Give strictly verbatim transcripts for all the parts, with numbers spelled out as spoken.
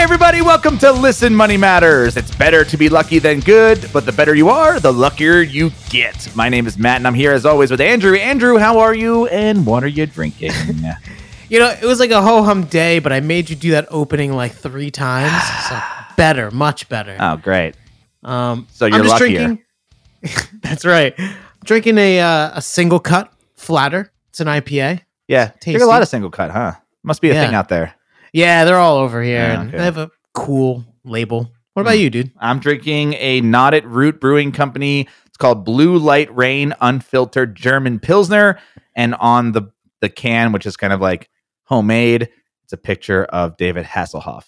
Hey everybody, welcome to Listen Money Matters. It's better to be lucky than good, but the better you are, the luckier you get. My name is Matt, and I'm here as always with Andrew. Andrew, how are you, and what are you drinking? You know, it was like a ho-hum day, but I made you do that opening like three times. So better, much better. Oh, great. Um, so you're I'm just luckier. Drinking... That's right. I'm drinking a uh, a single cut flatter. It's an I P A. Yeah, tasty. Drink a lot of single cut, huh? Must be a yeah. thing out there. Yeah, they're all over here. Yeah, okay. They have a cool label. What about mm. you, dude? I'm drinking a Knotted Root Brewing Company. It's called Blue Light Rain Unfiltered German Pilsner. And on the, the can, which is kind of like homemade, it's a picture of David Hasselhoff.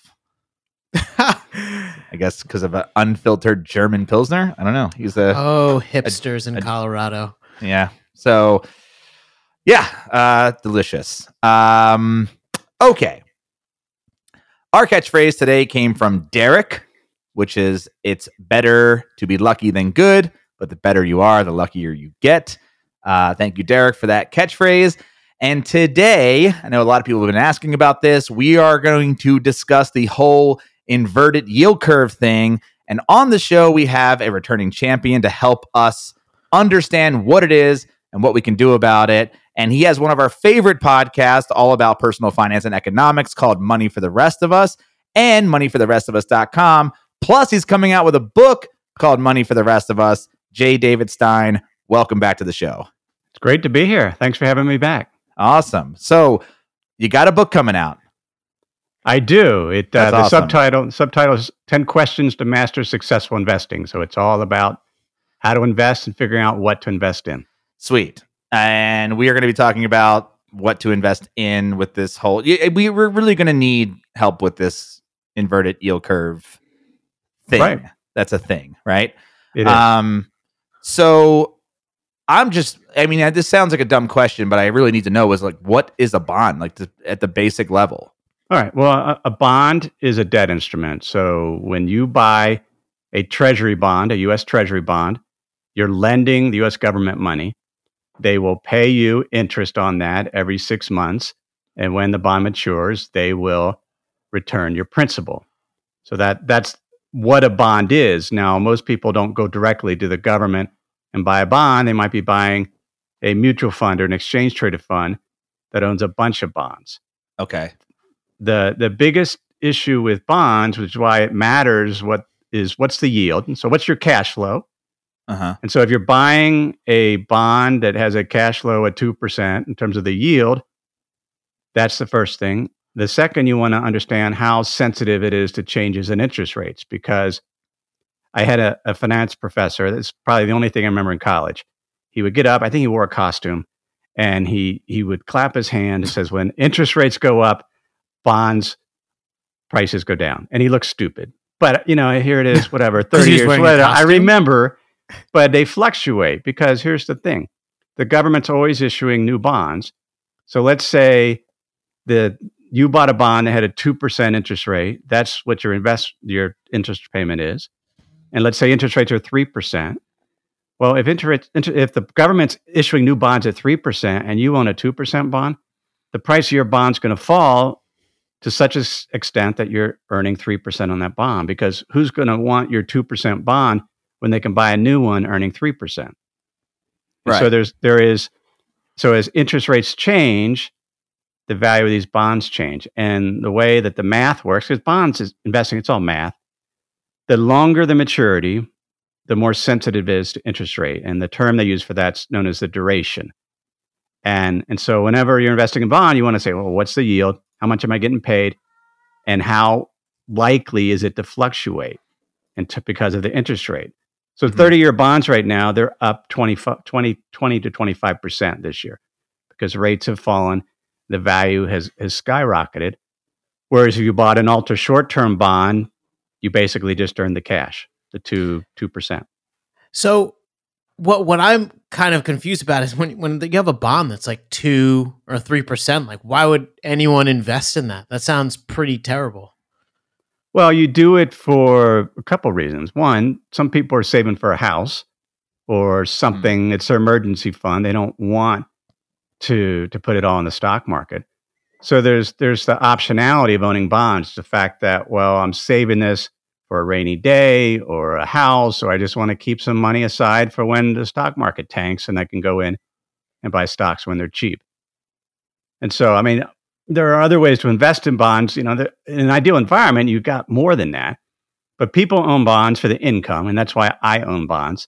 I guess because of an unfiltered German Pilsner. I don't know. He's a... Oh, hipsters a, in a, Colorado. Yeah. So, yeah. Uh, delicious. Um, okay. Our catchphrase today came from Derek, which is, it's better to be lucky than good, but the better you are, the luckier you get. Uh, thank you, Derek, for that catchphrase. And today, I know a lot of people have been asking about this, we are going to discuss the whole inverted yield curve thing. And on the show, we have a returning champion to help us understand what it is and what we can do about it. And he has one of our favorite podcasts all about personal finance and economics called Money for the Rest of Us and money for the rest of us dot com. Plus, he's coming out with a book called Money for the Rest of Us. Jay David Stein, welcome back to the show. It's great to be here. Thanks for having me back. Awesome. So you got a book coming out. I do. It uh, the awesome. subtitle subtitle is ten Questions to Master Successful Investing. So it's all about how to invest and figuring out what to invest in. Sweet. And we are going to be talking about what to invest in with this whole... We, we're really going to need help with this inverted yield curve thing. Right. That's a thing, right? It is. Um, so I'm just... I mean, this sounds like a dumb question, but I really need to know is like, what is a bond like to, at the basic level? All right. Well, a, a bond is a debt instrument. So when you buy a treasury bond, a U S treasury bond, you're lending the U S government money. They will pay you interest on that every six months. And when the bond matures, they will return your principal. So that that's what a bond is. Now, most people don't go directly to the government and buy a bond. They might be buying a mutual fund or an exchange traded fund that owns a bunch of bonds. Okay. The the biggest issue with bonds, which is why it matters, what is what's the yield? And so what's your cash flow? Uh-huh. And so if you're buying a bond that has a cash flow at two percent in terms of the yield, that's the first thing. The second, you want to understand how sensitive it is to changes in interest rates, because I had a, a finance professor. That's probably the only thing I remember in college. He would get up. I think he wore a costume, and he he would clap his hand and says, when interest rates go up, bonds prices go down. And he looked stupid. But, you know, here it is, whatever, thirty years later, I remember... But they fluctuate, because here's the thing. The government's always issuing new bonds. So let's say that you bought a bond that had a two percent interest rate. That's what your invest your interest payment is. And let's say interest rates are three percent. Well, if interest inter, if the government's issuing new bonds at three percent and you own a two percent bond, the price of your bond's going to fall to such an extent that you're earning three percent on that bond, because who's going to want your two percent bond when they can buy a new one earning three percent? Right. So there's there is so as interest rates change, the value of these bonds change. And the way that the math works, because bonds is investing, it's all math. The longer the maturity, the more sensitive it is to interest rate. And the term they use for that's known as the duration. And and so whenever you're investing in bond, you want to say, well, what's the yield? How much am I getting paid? And how likely is it to fluctuate and t- because of the interest rate? So thirty-year bonds right now, they're up twenty, twenty, twenty to twenty-five percent this year, because rates have fallen. The value has, has skyrocketed. Whereas if you bought an ultra short-term bond, you basically just earned the cash, the two, two percent. So what what I'm kind of confused about is when, when you have a bond that's like two or three percent, like why would anyone invest in that? That sounds pretty terrible. Well, you do it for a couple reasons. One, some people are saving for a house or something. Mm. It's their emergency fund. They don't want to to put it all in the stock market. So there's there's the optionality of owning bonds, the fact that, well, I'm saving this for a rainy day or a house, or I just want to keep some money aside for when the stock market tanks and I can go in and buy stocks when they're cheap. And so, I mean, there are other ways to invest in bonds. You know, the, in an ideal environment, you've got more than that. But people own bonds for the income, and that's why I own bonds.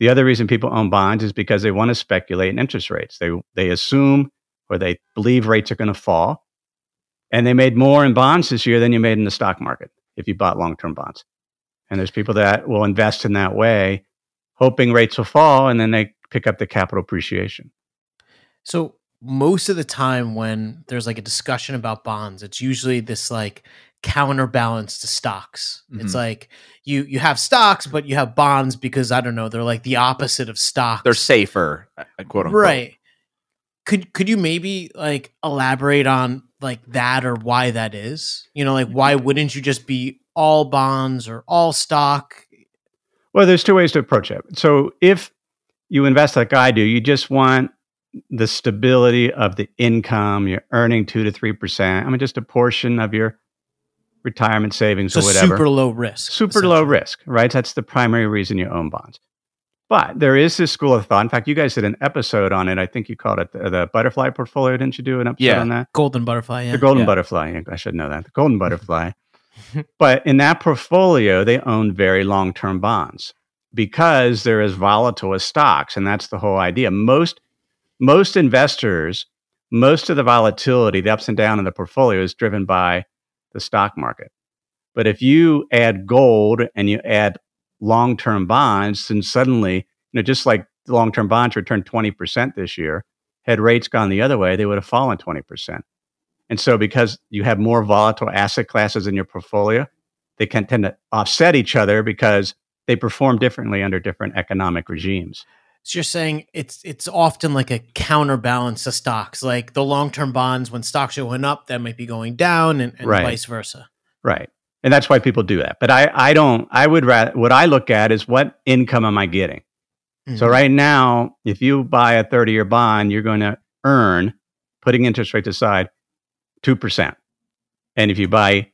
The other reason people own bonds is because they want to speculate in interest rates. They they assume or they believe rates are going to fall. And they made more in bonds this year than you made in the stock market if you bought long-term bonds. And there's people that will invest in that way, hoping rates will fall, and then they pick up the capital appreciation. So most of the time when there's like a discussion about bonds, it's usually this like counterbalance to stocks. Mm-hmm. It's like you you have stocks, but you have bonds because, I don't know, they're like the opposite of stocks. They're safer, quote unquote. Right. Could could you maybe like elaborate on like that or why that is? You know, like why wouldn't you just be all bonds or all stock? Well, there's two ways to approach it. So if you invest like I do, you just want the stability of the income. You're earning two to three percent. I mean, just a portion of your retirement savings so or whatever. Super low risk. Super low risk, right? That's the primary reason you own bonds. But there is this school of thought. In fact, you guys did an episode on it. I think you called it the, the butterfly portfolio. Didn't you do an episode yeah. on that? Golden butterfly. Yeah. The golden yeah. butterfly. I should know that. The golden butterfly. But in that portfolio, they own very long-term bonds because they're as volatile as stocks. And that's the whole idea. Most, most investors, most of the volatility, the ups and downs in the portfolio is driven by the stock market. But if you add gold and you add long-term bonds, and suddenly, you know, just like the long-term bonds returned twenty percent this year, had rates gone the other way, they would have fallen twenty percent. And so because you have more volatile asset classes in your portfolio, they can tend to offset each other because they perform differently under different economic regimes. So you're saying it's it's often like a counterbalance to stocks, like the long-term bonds, when stocks are going up, that might be going down and, and right. vice versa. Right. And that's why people do that. But I, I don't, I would rather, what I look at is what income am I getting? Mm-hmm. So right now, if you buy a thirty-year bond, you're going to earn, putting interest rates aside, two percent. And if you buy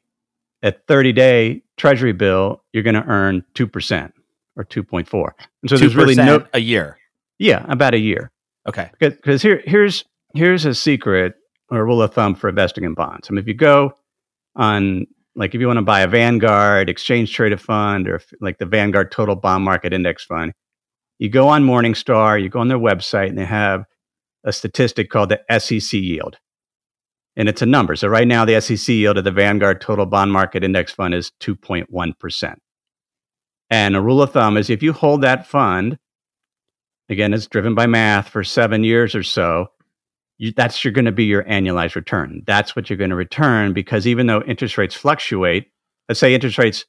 a thirty-day treasury bill, you're going to earn two percent or two point four. And so there's really no... a year. Yeah, about a year. Okay. Because here, here's, here's a secret or a rule of thumb for investing in bonds. I mean, if you go on... Like if you want to buy a Vanguard exchange traded fund or if, like the Vanguard Total Bond Market Index Fund, you go on Morningstar, you go on their website, and they have a statistic called the S E C yield. And it's a number. So right now, the S E C yield of the Vanguard Total Bond Market Index Fund is two point one percent. And a rule of thumb is if you hold that fund, again, it's driven by math, for seven years or so, You, that's you're going to be your annualized return. That's what you're going to return because even though interest rates fluctuate, let's say interest rates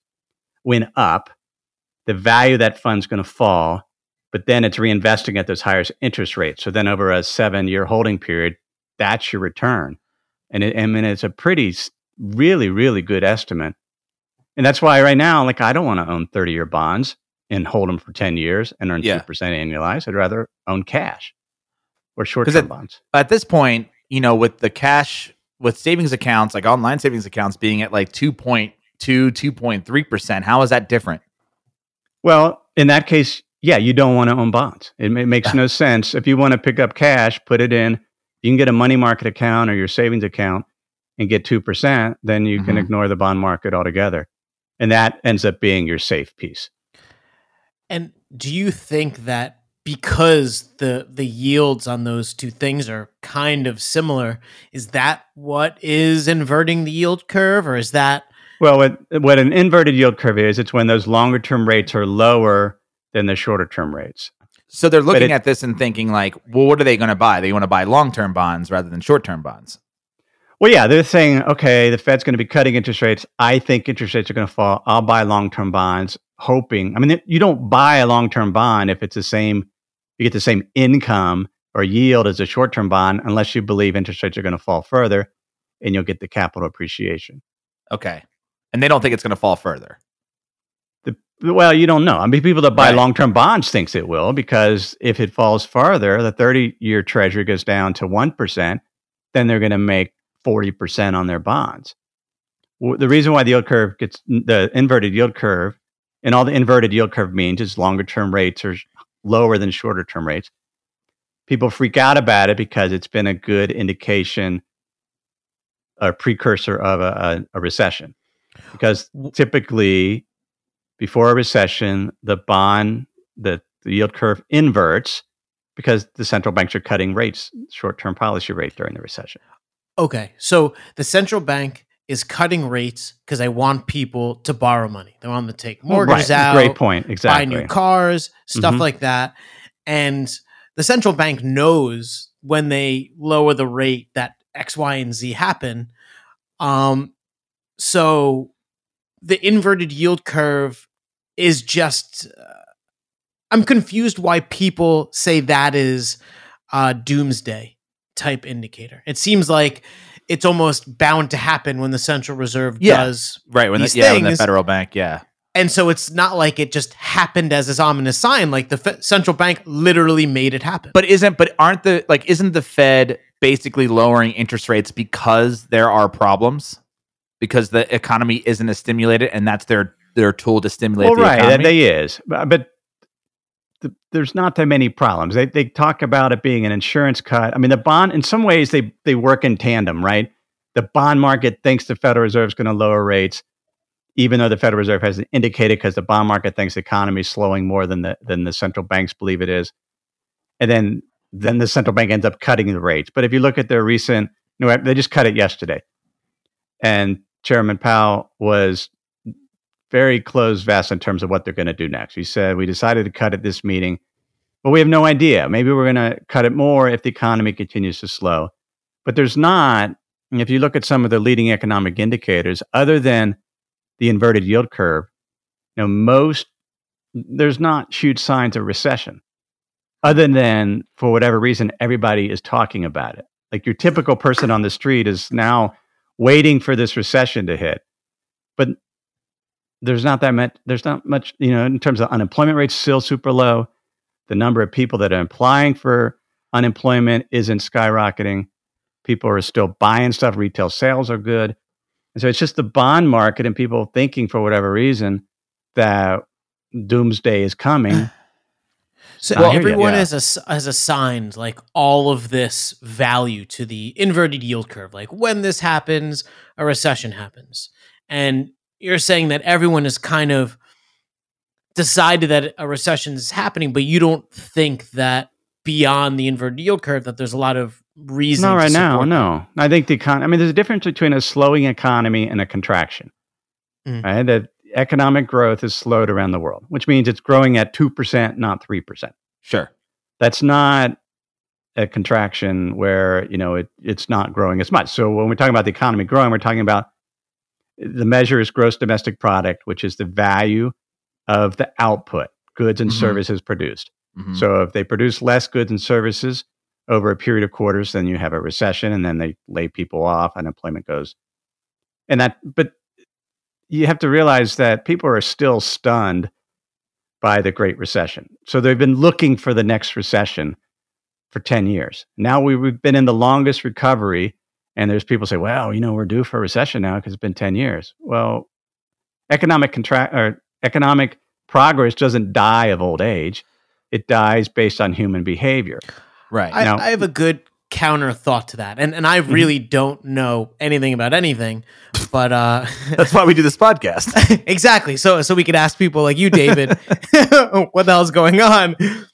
went up, the value of that fund's going to fall, but then it's reinvesting at those higher interest rates. So then over a seven-year holding period, that's your return. And it, I mean, it's a pretty, really, really good estimate. And that's why right now, like I don't want to own thirty-year bonds and hold them for ten years and earn yeah. two percent annualized. I'd rather own cash. Or short-term bonds. At this point, you know, with the cash, with savings accounts, like online savings accounts being at like two point two, two point three percent, how is that different? Well, in that case, yeah, you don't want to own bonds. It, it makes no sense. If you want to pick up cash, put it in, you can get a money market account or your savings account and get two percent, then you mm-hmm. can ignore the bond market altogether. And that ends up being your safe piece. And do you think that because the the yields on those two things are kind of similar, is that what is inverting the yield curve, or is that... Well, what, what an inverted yield curve is, it's when those longer-term rates are lower than the shorter-term rates. So they're looking it, at this and thinking like, well, what are they going to buy? They want to buy long-term bonds rather than short-term bonds. Well, yeah, they're saying, okay, the Fed's going to be cutting interest rates. I think interest rates are going to fall. I'll buy long-term bonds, hoping... I mean, you don't buy a long-term bond if it's the same... You get the same income or yield as a short-term bond unless you believe interest rates are going to fall further and you'll get the capital appreciation. Okay. And they don't think it's going to fall further. The, well, you don't know. I mean, people that buy right. long-term bonds thinks it will because if it falls farther, the thirty-year treasury goes down to one percent, then they're going to make forty percent on their bonds. The reason why the yield curve gets the inverted yield curve, and all the inverted yield curve means is longer term rates are lower than shorter term rates. People freak out about it because it's been a good indication, a precursor of a, a, a recession. Because typically before a recession, the bond, the, the yield curve inverts because the central banks are cutting rates, short-term policy rate during the recession. Okay. So the central bank is cutting rates because they want people to borrow money. They want them to take mortgages right. out, Great point. Exactly. buy new cars, stuff mm-hmm. like that. And the central bank knows when they lower the rate that X, Y, and Z happen. Um, so the inverted yield curve is just, uh, I'm confused why people say that is a doomsday type indicator. It seems like it's almost bound to happen when the Central Reserve yeah. does right when these the, yeah, things. When the federal bank, yeah. And so it's not like it just happened as this ominous sign. Like the Fe- central bank literally made it happen. But isn't but aren't the like isn't the Fed basically lowering interest rates because there are problems, because the economy isn't as stimulated, and that's their their tool to stimulate well, the right, economy. Well, right, they is, but th- there's not that many problems. They they talk about it being an insurance cut. I mean, the bond in some ways they they work in tandem, right? The bond market thinks the Federal Reserve is going to lower rates, even though the Federal Reserve hasn't indicated, because the bond market thinks the economy is slowing more than the than the central banks believe it is. And then then the central bank ends up cutting the rates. But if you look at their recent, you know, they just cut it yesterday. And Chairman Powell was very close-vest in terms of what they're going to do next. He said, we decided to cut at this meeting, but we have no idea. Maybe we're going to cut it more if the economy continues to slow. But there's not, and if you look at some of the leading economic indicators, other than the inverted yield curve, you know, most, there's not huge signs of recession, other than for whatever reason, everybody is talking about it. Like your typical person on the street is now waiting for this recession to hit, but there's not that much, there's not much, you know, in terms of unemployment rates, still super low. The number of people that are applying for unemployment isn't skyrocketing. People are still buying stuff. Retail sales are good. And so it's just the bond market and people thinking for whatever reason that doomsday is coming. So well, everyone yeah. has a, has assigned like all of this value to the inverted yield curve. Like when this happens, a recession happens. And you're saying that everyone has kind of decided that a recession is happening, but you don't think that beyond the inverted yield curve that there's a lot of reason. Not right now, no. I think the econ- I mean, there's a difference between a slowing economy and a contraction. Mm. Right? That economic growth is slowed around the world, which means it's growing at two percent, not three percent. Sure. That's not a contraction where, you know, it it's not growing as much. So when we're talking about the economy growing, we're talking about the measure is gross domestic product, which is the value of the output, goods and mm-hmm. services produced. Mm-hmm. So if they produce less goods and services over a period of quarters, then you have a recession, and then they lay people off, unemployment goes. And that, but you have to realize that people are still stunned by the Great Recession. So they've been looking for the next recession for ten years. Now we've been in the longest recovery, and there's people say, well, you know, we're due for a recession now because it's been ten years. Well, economic contract or economic progress doesn't die of old age. It dies based on human behavior. Right. I, now, I have a good counter thought to that. And and I really mm-hmm. don't know anything about anything, but uh, that's why we do this podcast. Exactly. So so we could ask people like you, David, what the hell's going on? Uh,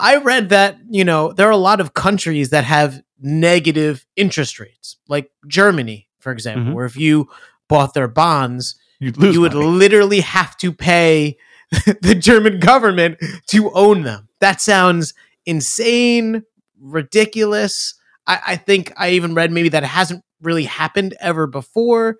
I read that, you know, there are a lot of countries that have negative interest rates, like Germany, for example, mm-hmm. where if you bought their bonds, You'd lose you would money. Literally have to pay the German government to own them. That sounds insane, ridiculous. I, I think I even read maybe that it hasn't really happened ever before.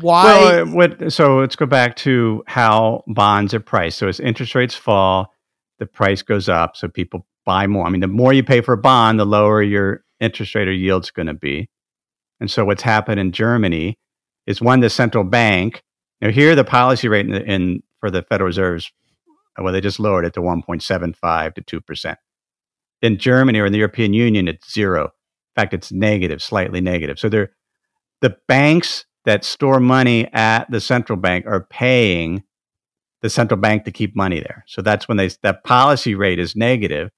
Why? Well, uh, what, so let's go back to how bonds are priced. So as interest rates fall, the price goes up, so people buy more. I mean, the more you pay for a bond, the lower your interest rate or yield's going to be. And so what's happened in Germany is, one, the central bank. Now here, the policy rate in, in for the Federal Reserve's, well, they just lowered it to one point seven five to two percent. In Germany or in the European Union, it's zero In fact, it's negative, slightly negative. So they're, the banks that store money at the central bank are paying the central bank to keep money there. So that's when they, that policy rate is negative.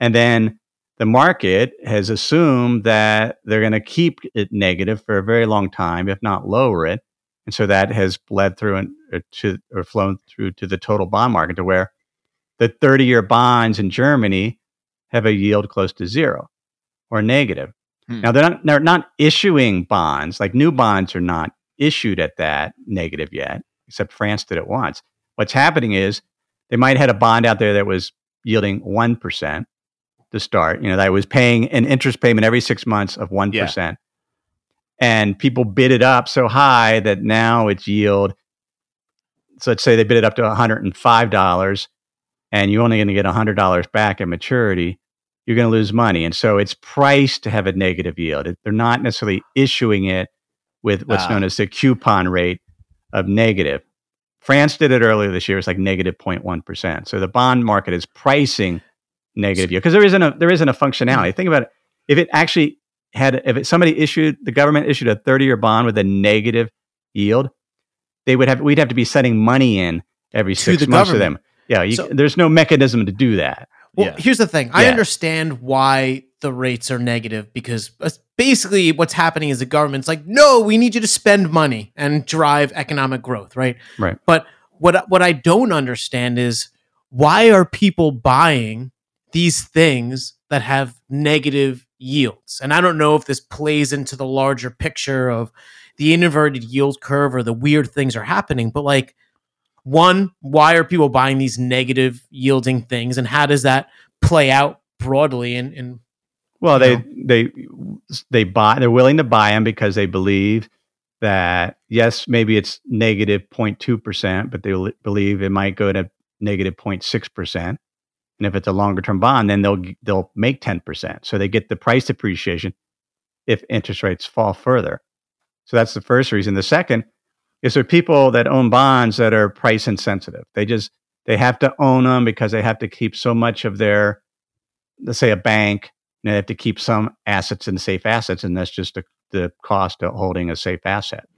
And then the market has assumed that they're going to keep it negative for a very long time, if not lower it. And so that has bled through and or to or flown through to the total bond market, to where the thirty-year bonds in Germany have a yield close to zero or negative. Hmm. Now they're not they're not issuing bonds, like new bonds are not issued at that negative yet, except France did it once. What's happening is they might have had a bond out there that was yielding one percent to start, you know, that was paying an interest payment every six months of one percent. Yeah. And people bid it up so high that now its yield, so let's say they bid it up to one hundred five dollars and you're only going to get one hundred dollars back at maturity, you're going to lose money. And so it's priced to have a negative yield. They're not necessarily issuing it with what's uh, known as the coupon rate of negative. France did it earlier this year. It's like negative zero point one percent. So the bond market is pricing negative yield because there isn't a there isn't a functionality. Think about it. If it actually had, if it, somebody issued, the government issued a thirty-year bond with a negative yield, they would have we'd have to be sending money in every six the months government. To them. Yeah, you, so, there's no mechanism to do that. Well, yeah. Here's the thing. I yeah. understand why the rates are negative, because basically what's happening is the government's like, no, we need you to spend money and drive economic growth, right? Right. But what what I don't understand is why are people buying these things that have negative yields? And I don't know if this plays into the larger picture of the inverted yield curve or the weird things are happening, but like, one, why are people buying these negative yielding things, and how does that play out broadly? And, and well, they know? they they buy. They're willing to buy them because they believe that yes, maybe it's negative zero point two percent, but they believe it might go to negative zero point six percent. And if it's a longer term bond, then they'll they'll make ten percent. So they get the price appreciation if interest rates fall further. So that's the first reason. The second is there people that own bonds that are price insensitive. They just, they have to own them because they have to keep so much of their, let's say a bank, you know, they have to keep some assets in safe assets, and that's just the, the cost of holding a safe asset.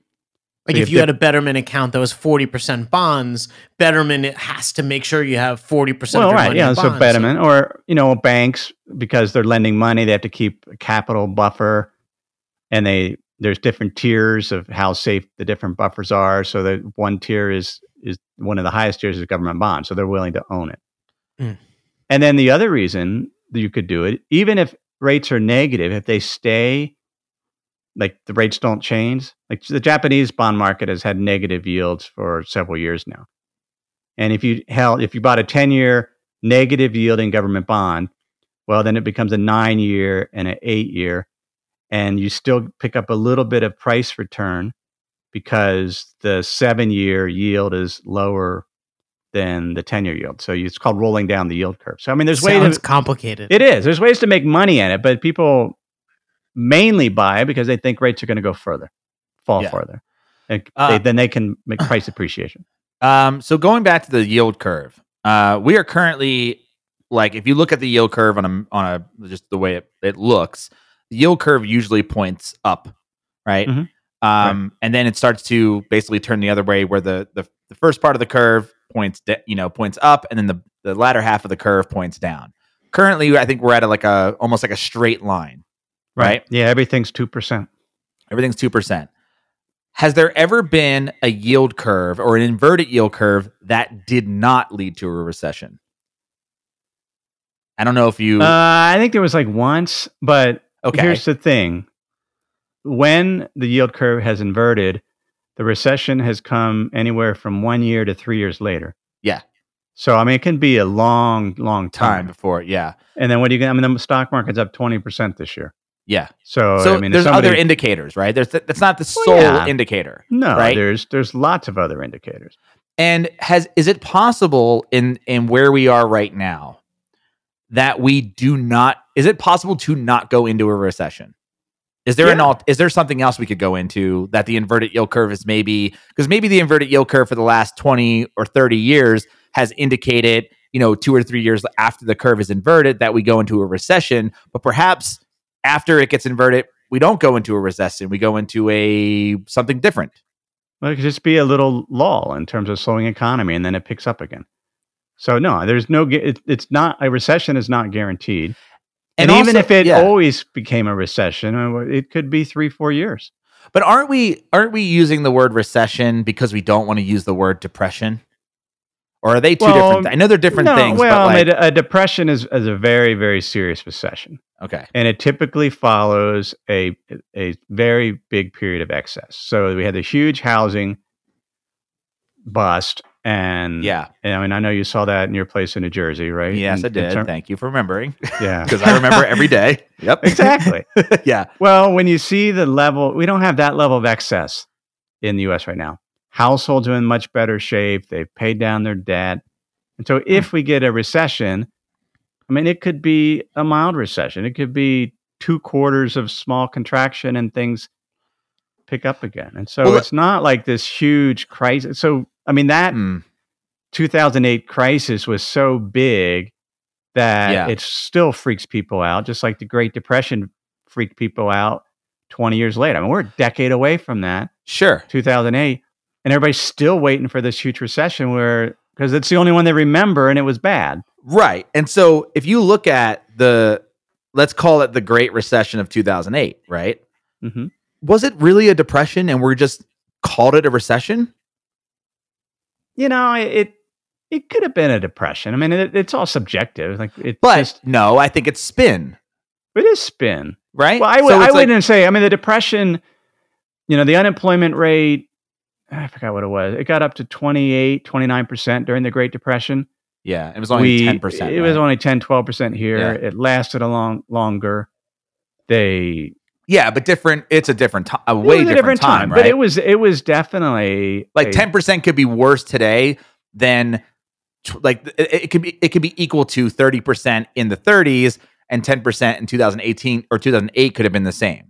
Like so if you, you had a Betterment account that was forty percent bonds, Betterment, it has to make sure you have forty percent well, of your right, money yeah, in bonds. So Betterment, so. Or, you know, banks, because they're lending money, they have to keep a capital buffer, and they, there's different tiers of how safe the different buffers are. So that one tier is, is one of the highest tiers is government bonds. So they're willing to own it. Mm. And then the other reason that you could do it, even if rates are negative, if they stay, like the rates don't change, like the Japanese bond market has had negative yields for several years now. And if you held, if you bought a ten year negative yielding government bond, well, then it becomes a nine year and an eight year. And you still pick up a little bit of price return because the seven-year yield is lower than the ten-year yield. So it's called rolling down the yield curve. So, I mean, there's ways... Sounds complicated. It is. There's ways to make money in it, but people mainly buy because they think rates are going to go further, fall yeah. further. And uh, they, then they can make price appreciation. Um, so going back to the yield curve, uh, we are currently, like, if you look at the yield curve on a, on a just the way it, it looks... yield curve usually points up, right? Mm-hmm. Um, right. And then it starts to basically turn the other way, where the the, the first part of the curve points, de- you know, points up, and then the, the latter half of the curve points down. Currently, I think we're at a, like a almost like a straight line, right? right? Yeah, everything's two percent. Everything's two percent. Has there ever been a yield curve or an inverted yield curve that did not lead to a recession? I don't know if you. Uh, I think there was like once, but. Okay. Here's the thing. When the yield curve has inverted, the recession has come anywhere from one year to three years later. Yeah. So, I mean, it can be a long, long time, time before. Yeah. And then what do you get? I mean, the stock market's up twenty percent this year. Yeah. So, so I mean, there's somebody, other indicators, right? There's th- That's not the sole well, yeah. indicator. No, right? there's there's lots of other indicators. And has is it possible in in where we are right now that we do not, is it possible to not go into a recession? Is there yeah. an alt, is there something else we could go into that the inverted yield curve is maybe, because maybe the inverted yield curve for the last twenty or thirty years has indicated, you know, two or three years after the curve is inverted that we go into a recession, but perhaps after it gets inverted, we don't go into a recession. We go into a something different. Well, it could just be a little lull in terms of slowing economy, and then it picks up again. So no, there's no. It, it's not a recession is not guaranteed. And, and also, even if it yeah. always became a recession, it could be three, four years. But aren't we aren't we using the word recession because we don't want to use the word depression? Or are they two well, different? Th- I know they're different no, things. Well, but like- a, a depression is, is a very, very serious recession. Okay, and it typically follows a a very big period of excess. So we had the huge housing bust, and yeah, and I mean, I know you saw that in your place in New Jersey, right? Yes, in, I did. Term- Thank you for remembering. Yeah, because I remember every day. Yep, exactly. Yeah. Well, when you see the level, we don't have that level of excess in the U S right now. Households are in much better shape. They've paid down their debt. And so if we get a recession, I mean, it could be a mild recession. It could be two quarters of small contraction and things pick up again. And so well, it's not like this huge crisis. So, I mean, that mm. two thousand eight crisis was so big that yeah. it still freaks people out, just like the Great Depression freaked people out twenty years later. I mean, we're a decade away from that. Sure. two thousand eight. And everybody's still waiting for this huge recession where, because it's the only one they remember and it was bad. Right. And so if you look at the, let's call it the Great Recession of two thousand eight, right? Mm-hmm. Was it really a depression and we're just called it a recession? You know, it it could have been a depression. I mean, it, it's all subjective. Like, it But just, no, I think it's spin. It is spin. Right? Well, I, w- so I wouldn't like, say, I mean, the depression, you know, the unemployment rate, I forgot what it was. It got up to twenty-eight, twenty-nine percent during the Great Depression. Yeah, it was only we, ten percent. It right? was only ten, twelve percent here. Yeah. It lasted a long, longer. They... Yeah, but different. It's a different time, a way different, different time, time, right? But it was, it was definitely like ten percent could be worse today than tw- like it, it could be. It could be equal to thirty percent in the thirties and ten percent in two thousand eighteen or two thousand eight could have been the same,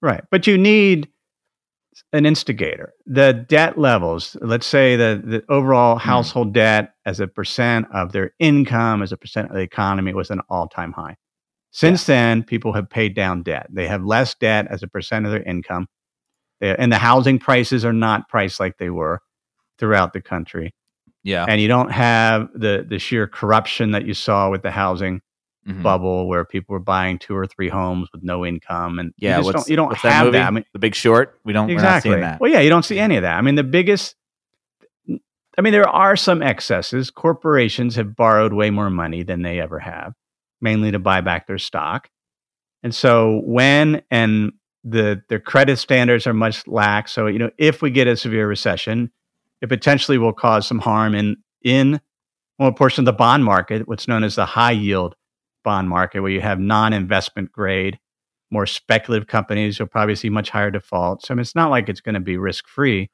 right? But you need an instigator. The debt levels. Let's say the the overall household mm. debt as a percent of their income, as a percent of the economy, was an all time high. Since yeah. then, people have paid down debt. They have less debt as a percent of their income. They, and the housing prices are not priced like they were throughout the country. Yeah. And you don't have the, the sheer corruption that you saw with the housing mm-hmm. bubble where people were buying two or three homes with no income. And yeah, you, just don't, you don't have that. Movie? that. I mean, The Big Short? We don't, exactly. We're not seeing that. Well, yeah, you don't see any of that. I mean, the biggest... I mean, there are some excesses. Corporations have borrowed way more money than they ever have, mainly to buy back their stock. And so when, and the their credit standards are much lax. So, you know, if we get a severe recession, it potentially will cause some harm in, in well, a portion of the bond market, what's known as the high yield bond market, where you have non-investment grade, more speculative companies. You'll probably see much higher defaults. I mean, it's not like it's going to be risk-free.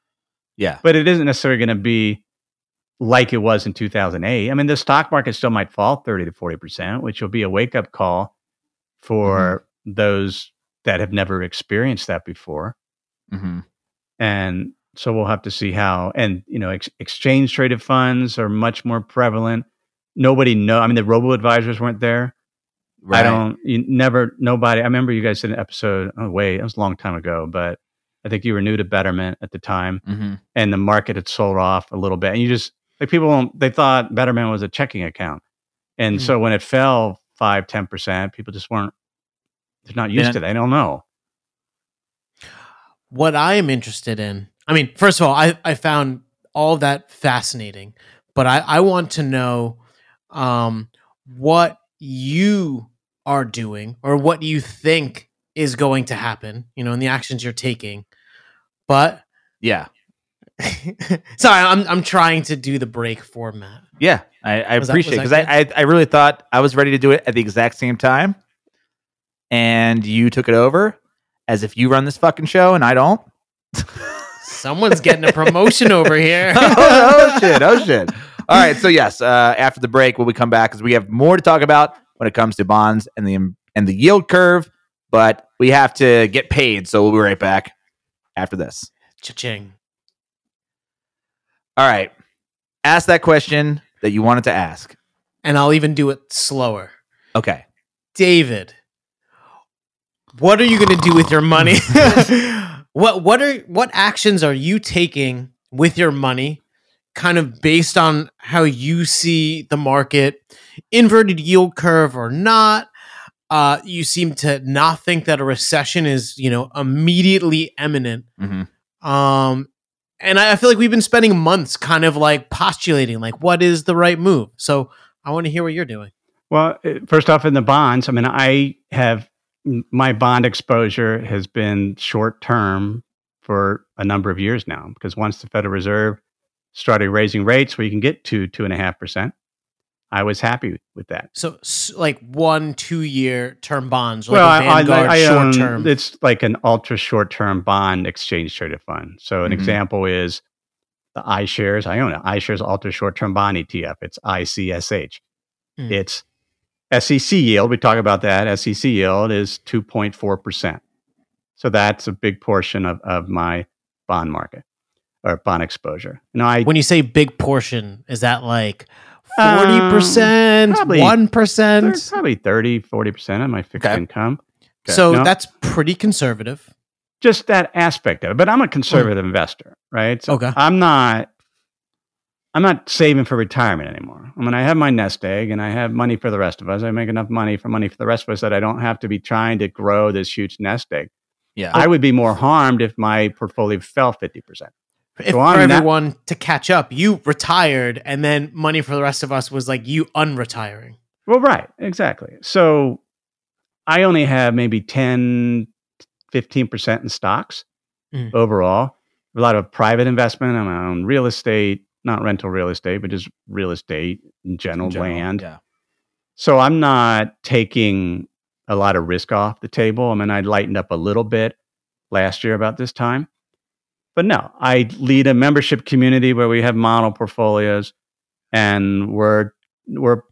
Yeah. But it isn't necessarily going to be like it was in two thousand eight. I mean, the stock market still might fall thirty to forty percent, which will be a wake-up call for mm-hmm. those that have never experienced that before. Mm-hmm. And so we'll have to see how, and, you know, ex- exchange-traded funds are much more prevalent. Nobody know. I mean, the robo-advisors weren't there. Right. I don't, you never, nobody, I remember you guys did an episode, oh, wait, it was a long time ago, but I think you were new to Betterment at the time, mm-hmm. and the market had sold off a little bit, and you just, like people, they thought Betterment was a checking account. And mm-hmm. so when it fell five, ten percent, people just weren't, they're not used yeah. to it. They don't know. What I am interested in, I mean, first of all, I, I found all of that fascinating, but I, I want to know um, what you are doing or what you think is going to happen, you know, and the actions you're taking. But yeah. Sorry, I'm I'm trying to do the break format. Yeah, I, I appreciate it because I, I I really thought I was ready to do it at the exact same time, and you took it over as if you run this fucking show and I don't. Someone's getting a promotion over here. oh, oh shit! Oh shit! All right, so yes, uh, after the break, when we come back, because we have more to talk about when it comes to bonds and the and the yield curve, but we have to get paid, so we'll be right back after this. Cha-ching. All right. Ask that question that you wanted to ask. And I'll even do it slower. Okay. David, what are you going to do with your money? What what are what actions are you taking with your money, kind of based on how you see the market, inverted yield curve or not? Uh, you seem to not think that a recession is, you know, immediately imminent. Mm-hmm. Um, and I feel like we've been spending months kind of like postulating, like, what is the right move? So I want to hear what you're doing. Well, first off, in the bonds, I mean, I have my bond exposure has been short term for a number of years now, because once the Federal Reserve started raising rates where you can get to two and a half percent, I was happy with that. So, like one, two-year term bonds, like well, a Vanguard I, I, I, short term. Um, it's like an ultra short-term bond exchange-traded fund. So, an mm-hmm. example is the iShares. I own it. iShares ultra short-term bond E T F. It's I C S H. Mm. It's S E C yield. We talk about that. S E C yield is two point four percent. So that's a big portion of, of my bond market or bond exposure. Now, I, when you say big portion, is that like forty percent, um, one percent? Thir- probably thirty, forty percent of my fixed okay. income. Okay. So no, that's pretty conservative. Just that aspect of it. But I'm a conservative mm. investor, right? So okay. I'm not I'm not saving for retirement anymore. I mean, I have my nest egg and I have money for the rest of us. I make enough money for money for the rest of us that I don't have to be trying to grow this huge nest egg. Yeah. I would be more harmed if my portfolio fell fifty percent. If so for everyone that, to catch up, you retired, and then Money for the Rest of Us was like you unretiring. Well, right. Exactly. So I only have maybe ten, fifteen percent in stocks mm. overall. A lot of private investment. I own real estate, not rental real estate, but just real estate in general, in general land. Yeah. So I'm not taking a lot of risk off the table. I mean, I lightened up a little bit last year about this time. But no, I lead a membership community where we have model portfolios, and we're we're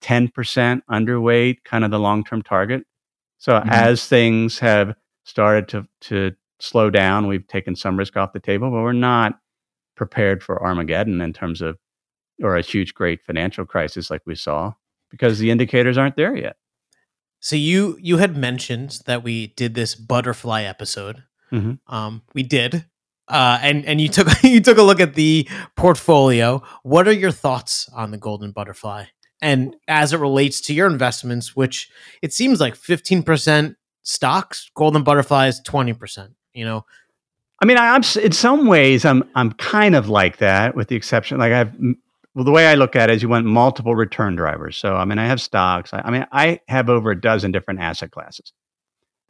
ten percent underweight, kind of the long-term target. So mm-hmm. as things have started to to slow down, we've taken some risk off the table, but we're not prepared for Armageddon in terms of, or a huge, great financial crisis like we saw, because the indicators aren't there yet. So you you had mentioned that we did this butterfly episode. Mm-hmm. Um, we did. Uh, and and you took you took a look at the portfolio. What are your thoughts on the golden butterfly, and as it relates to your investments? Which it seems like fifteen percent stocks, golden butterflies twenty percent. You know, I mean, I, I'm in some ways I'm I'm kind of like that, with the exception. Like I've well, the way I look at it is you want multiple return drivers. So I mean, I have stocks. I, I mean, I have over a dozen different asset classes.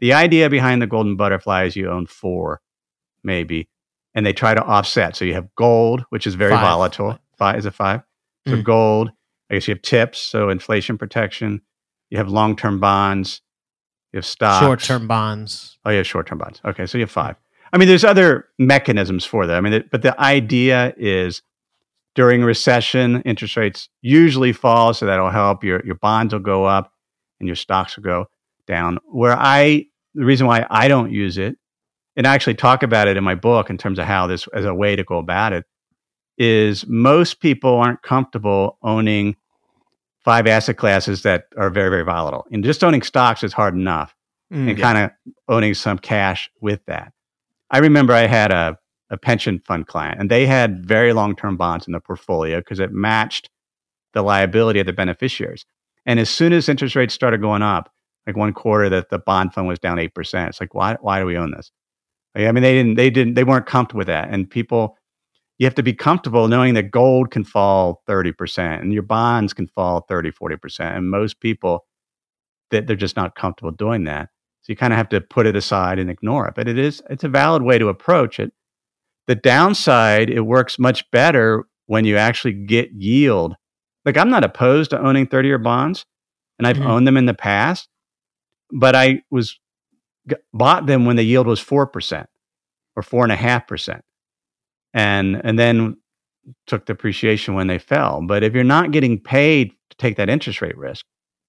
The idea behind the golden butterfly is you own four, maybe. And they try to offset. So you have gold, which is very five. volatile. Five is a five. So mm. gold, I guess you have tips. So inflation protection. You have long-term bonds. You have stocks. Short-term bonds. Oh, yeah, short-term bonds. Okay, so you have five. I mean, there's other mechanisms for that. I mean, but the idea is during a recession, interest rates usually fall. So that'll help. Your, your bonds will go up and your stocks will go down. Where I, the reason why I don't use it, and I actually talk about it in my book in terms of how this as a way to go about it, is most people aren't comfortable owning five asset classes that are very, very volatile. And just owning stocks is hard enough mm, and yeah. kind of owning some cash with that. I remember I had a, a pension fund client, and they had very long-term bonds in their portfolio because it matched the liability of the beneficiaries. And as soon as interest rates started going up, like one quarter that the bond fund was down eight percent, it's like, why, why do we own this? I mean, they didn't, they didn't, they weren't comfortable with that. And people, you have to be comfortable knowing that gold can fall thirty percent and your bonds can fall thirty, forty percent. And most people, that they're just not comfortable doing that. So you kind of have to put it aside and ignore it. But it is, it's a valid way to approach it. The downside, it works much better when you actually get yield. Like, I'm not opposed to owning thirty-year bonds, and I've mm-hmm. owned them in the past, but I was, bought them when the yield was four percent or four and a half percent. And, and then took the appreciation when they fell. But if you're not getting paid to take that interest rate risk,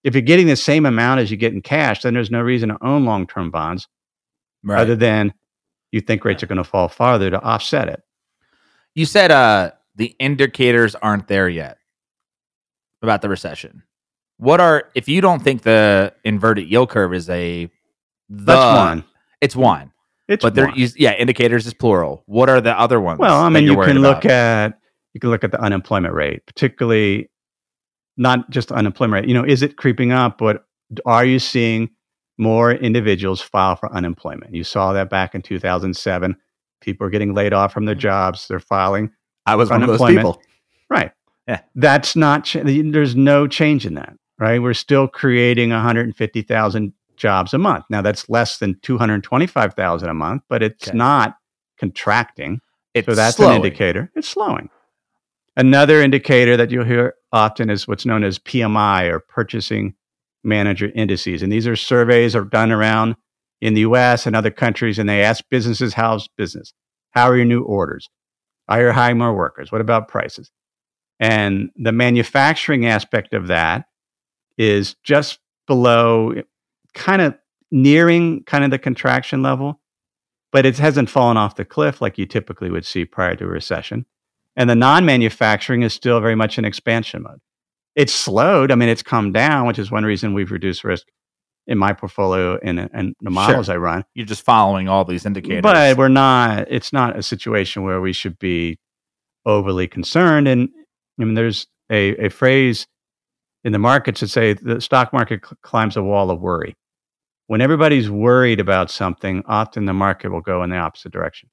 if you're getting the same amount as you get in cash, then there's no reason to own long-term bonds right. other than you think rates are going to fall farther to offset it. You said uh, the indicators aren't there yet about the recession. What are, if you don't think the inverted yield curve is a The, That's one. It's one. It's but one. They're yeah, indicators is plural. What are the other ones? Well, I mean, you can look about? at you can look at the unemployment rate, particularly not just unemployment rate. You know, is it creeping up? But are you seeing more individuals file for unemployment? You saw that back in two thousand seven. People are getting laid off from their jobs. They're filing. I was one of those people. Right. Yeah. That's not. Ch- there's no change in that. Right. We're still creating one hundred fifty thousand jobs a month. Now that's less than two hundred twenty-five thousand a month, but it's okay. not contracting. It's so that's slowing. An indicator. It's slowing. Another indicator that you'll hear often is what's known as P M I, or Purchasing Manager Indices. And these are surveys are done around in the U S and other countries, and they ask businesses, how's business? How are your new orders? Are you hiring more workers? What about prices? And the manufacturing aspect of that is just below, kind of nearing kind of the contraction level, but it hasn't fallen off the cliff like you typically would see prior to a recession. And the non-manufacturing is still very much in expansion mode. It's slowed. I mean, it's come down, which is one reason we've reduced risk in my portfolio and, and the models sure. I run. You're just following all these indicators. But we're not, it's not a situation where we should be overly concerned. And I mean, there's a, a phrase in the markets that say the stock market cl- climbs a wall of worry. When everybody's worried about something, often the market will go in the opposite direction.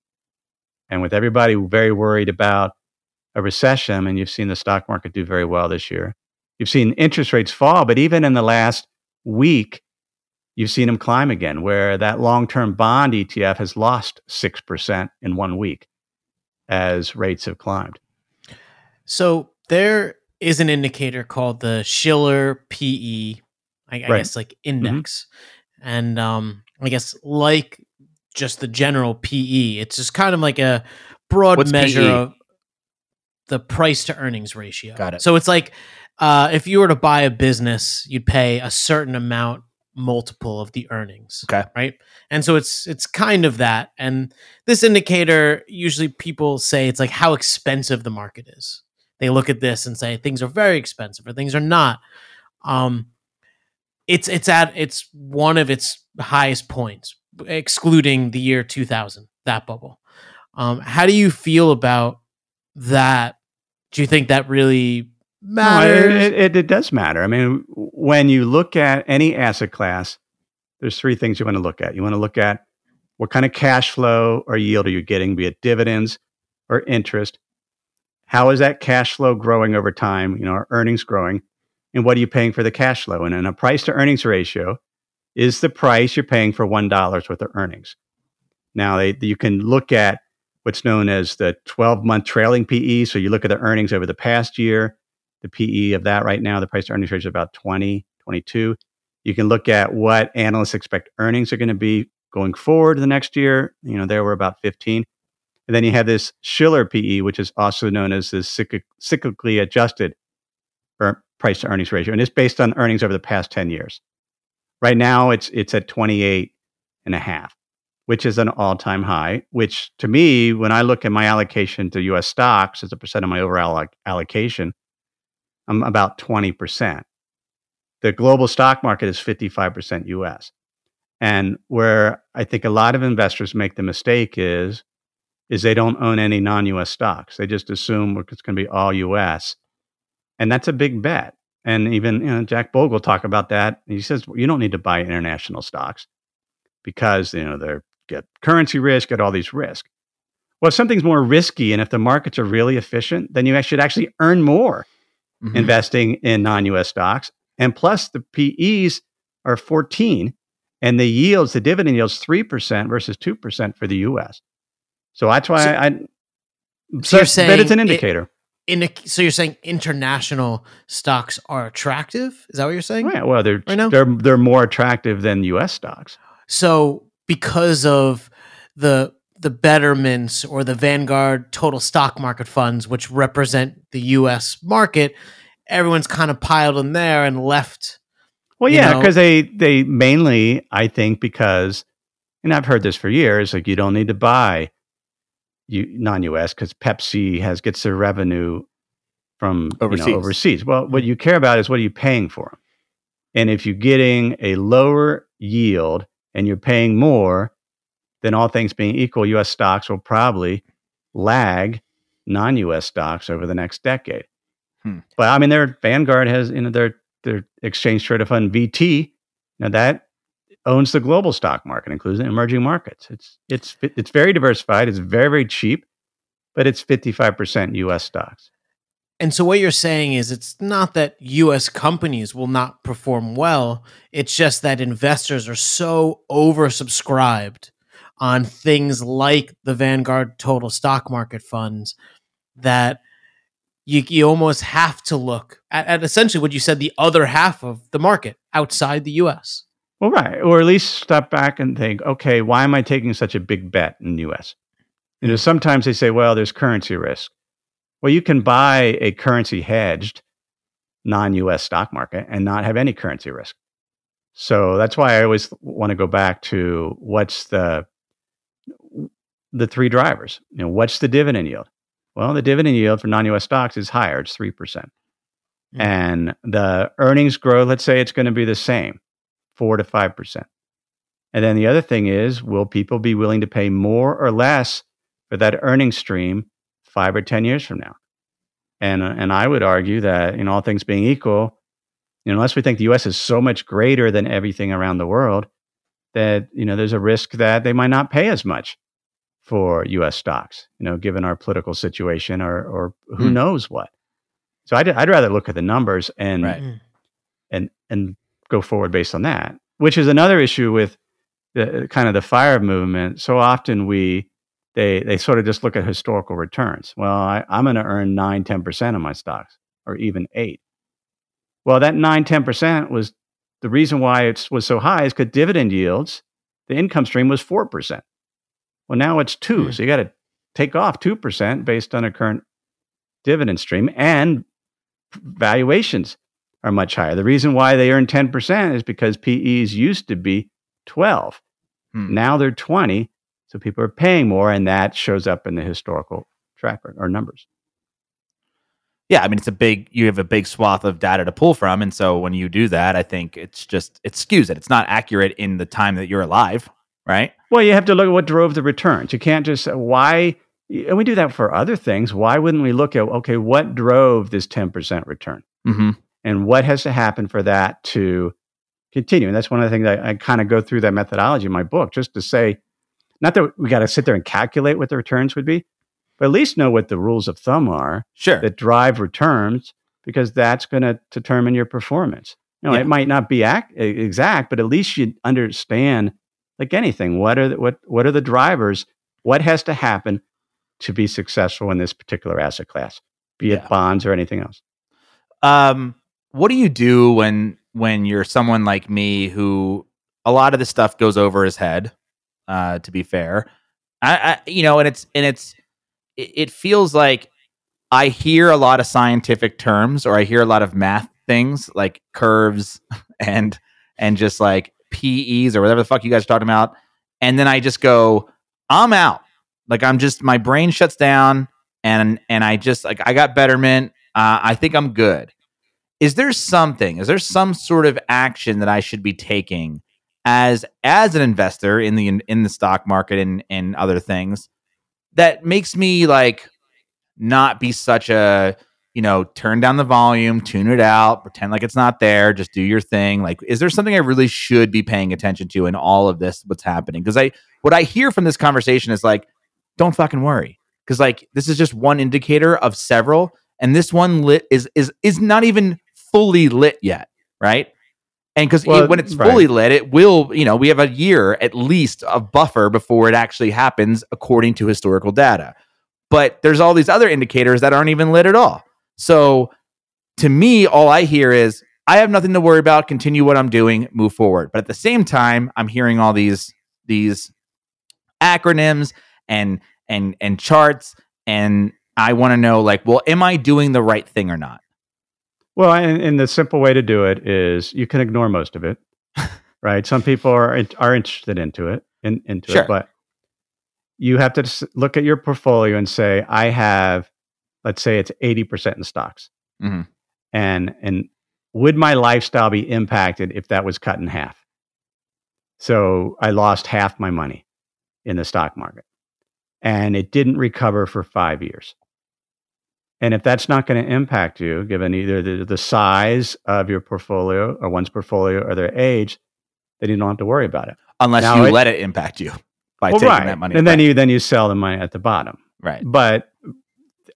And with everybody very worried about a recession, I mean, you've seen the stock market do very well this year. You've seen interest rates fall, but even in the last week, you've seen them climb again, where that long-term bond E T F has lost six percent in one week as rates have climbed. So there is an indicator called the Shiller P E, I, I right. guess, like index. Mm-hmm. And um, I guess like just the general P E, it's just kind of like a broad What's measure P E? Of the price to earnings ratio. Got it. So it's like uh, if you were to buy a business, you'd pay a certain amount multiple of the earnings. Okay. Right. And so it's it's kind of that. And this indicator, usually people say it's like how expensive the market is. They look at this and say things are very expensive or things are not. Um, it's it's at it's one of its highest points, excluding the year two thousand, that bubble. Um, how do you feel about that? Do you think that really matters? No, it, it, it does matter. I mean, when you look at any asset class, there's three things you want to look at. You want to look at what kind of cash flow or yield are you getting, be it dividends or interest. How is that cash flow growing over time? You know, are earnings growing? And what are you paying for the cash flow? And in a price to earnings ratio is the price you're paying for one dollar worth of earnings. Now, they, you can look at what's known as the twelve-month trailing P E. So you look at the earnings over the past year, the P E of that right now, the price to earnings ratio is about twenty, twenty-two. You can look at what analysts expect earnings are going to be going forward the next year. You know, there were about fifteen. And then you have this Shiller P E, which is also known as the cyclic- cyclically adjusted er- price to earnings ratio. And it's based on earnings over the past ten years. Right now, it's it's at twenty-eight and a half, which is an all-time high, which to me, when I look at my allocation to U S stocks as a percent of my overall alloc- allocation, I'm about twenty percent. The global stock market is fifty-five percent U S. And where I think a lot of investors make the mistake is is they don't own any non-U S stocks. They just assume it's going to be all U S. And that's a big bet. And even you know, Jack Bogle talked about that. He says, well, you don't need to buy international stocks because you know they get currency risk, get all these risks. Well, if something's more risky and if the markets are really efficient, then you should actually earn more mm-hmm. investing in non-U S stocks. And plus the P Es are fourteen and the yields, the dividend yields, three percent versus two percent for the U S. So that's why so, I, I so you're saying that it's an indicator. It, in, so you're saying international stocks are attractive? Is that what you're saying? Right. Well, they're right they're they're more attractive than U S stocks. So because of the the Betterments or the Vanguard Total Stock Market funds, which represent the U S market, everyone's kind of piled in there and left. Well, yeah, because they they mainly, I think, because, and I've heard this for years, like you don't need to buy You, non-U S because Pepsi has gets their revenue from overseas. You know, overseas. Well, what you care about is what are you paying for them? And if you're getting a lower yield and you're paying more, then all things being equal, U S stocks will probably lag non-U S stocks over the next decade. Hmm. But I mean, their Vanguard has, you know, their their exchange traded fund V T. Now that owns the global stock market, including emerging markets. It's it's it's very diversified. It's very very cheap, but it's fifty-five percent U S stocks. And so what you're saying is it's not that U S companies will not perform well. It's just that investors are so oversubscribed on things like the Vanguard Total Stock Market funds that you you almost have to look at, at essentially what you said, the other half of the market outside the U S. Well, right. Or at least step back and think, okay, why am I taking such a big bet in the U S? You know, sometimes they say, well, there's currency risk. Well, you can buy a currency hedged non-U S stock market and not have any currency risk. So that's why I always want to go back to what's the the three drivers. You know, what's the dividend yield? Well, the dividend yield for non-U S stocks is higher. It's three percent. Mm-hmm. And the earnings growth, let's say it's going to be the same, four to five percent. And then the other thing is, will people be willing to pay more or less for that earnings stream five or ten years from now? And and I would argue that, you know, all things being equal, you know, unless we think the U S is so much greater than everything around the world, that, you know, there's a risk that they might not pay as much for U S stocks, you know, given our political situation or or who mm. knows what. So I'd, I'd rather look at the numbers and right. and and go forward based on that, which is another issue with the kind of the FIRE movement. So often we They they sort of just look at historical returns. Well, I, I'm going to earn nine, ten percent on my stocks, or even eight. Well, that nine, ten percent was the reason why it was so high is because dividend yields, the income stream was four percent. Well, now it's two. Mm. So you got to take off two percent based on a current dividend stream, and valuations are much higher. The reason why they earn ten percent is because P Es used to be twelve. Mm. Now they're twenty. So people are paying more, and that shows up in the historical track or numbers. Yeah, I mean, it's a big, you have a big swath of data to pull from. And so when you do that, I think it's just, it skews it. It's not accurate in the time that you're alive, right? Well, you have to look at what drove the returns. You can't just, why, and we do that for other things. Why wouldn't we look at, okay, what drove this ten percent return? Mm-hmm. And what has to happen for that to continue? And that's one of the things that I, I kind of go through that methodology in my book, just to say, not that we got to sit there and calculate what the returns would be, but at least know what the rules of thumb are sure. that drive returns, because that's going to determine your performance. You know, yeah. It might not be ac- exact, but at least you understand, like anything, what are the, what what are the drivers? What has to happen to be successful in this particular asset class, be it yeah. bonds or anything else? Um, what do you do when when you're someone like me who a lot of this stuff goes over his head? Uh, to be fair, I, I, you know, and it's, and it's, it, it feels like I hear a lot of scientific terms, or I hear a lot of math things like curves and, and just like P Es or whatever the fuck you guys are talking about. And then I just go, I'm out. Like, I'm just, my brain shuts down, and, and I just like, I got Betterment. Uh, I think I'm good. Is there something, is there some sort of action that I should be taking as as an investor in the in, in the stock market and, and other things that makes me like not be such a, you know, turn down the volume, tune it out, pretend like it's not there, just do your thing? Like, is there something I really should be paying attention to in all of this, what's happening? Because I what I hear from this conversation is like, don't fucking worry, because like this is just one indicator of several, and this one lit is is is not even fully lit yet, right? And because well, when it's fully right. lit, it will, you know, we have a year at least of buffer before it actually happens according to historical data. But there's all these other indicators that aren't even lit at all. So to me, all I hear is I have nothing to worry about. Continue what I'm doing, move forward. But at the same time, I'm hearing all these these acronyms and and and charts. And I want to know, like, well, am I doing the right thing or not? Well, and, and the simple way to do it is you can ignore most of it, right? Some people are are interested into it, in, into sure. it, but you have to look at your portfolio and say, I have, let's say it's eighty percent in stocks. Mm-hmm. And, and would my lifestyle be impacted if that was cut in half? So I lost half my money in the stock market, and it didn't recover for five years. And if that's not going to impact you, given either the, the size of your portfolio or one's portfolio or their age, then you don't have to worry about it. Unless now you it, let it impact you by well, taking right. that money. And back. then you then you sell the money at the bottom. Right. But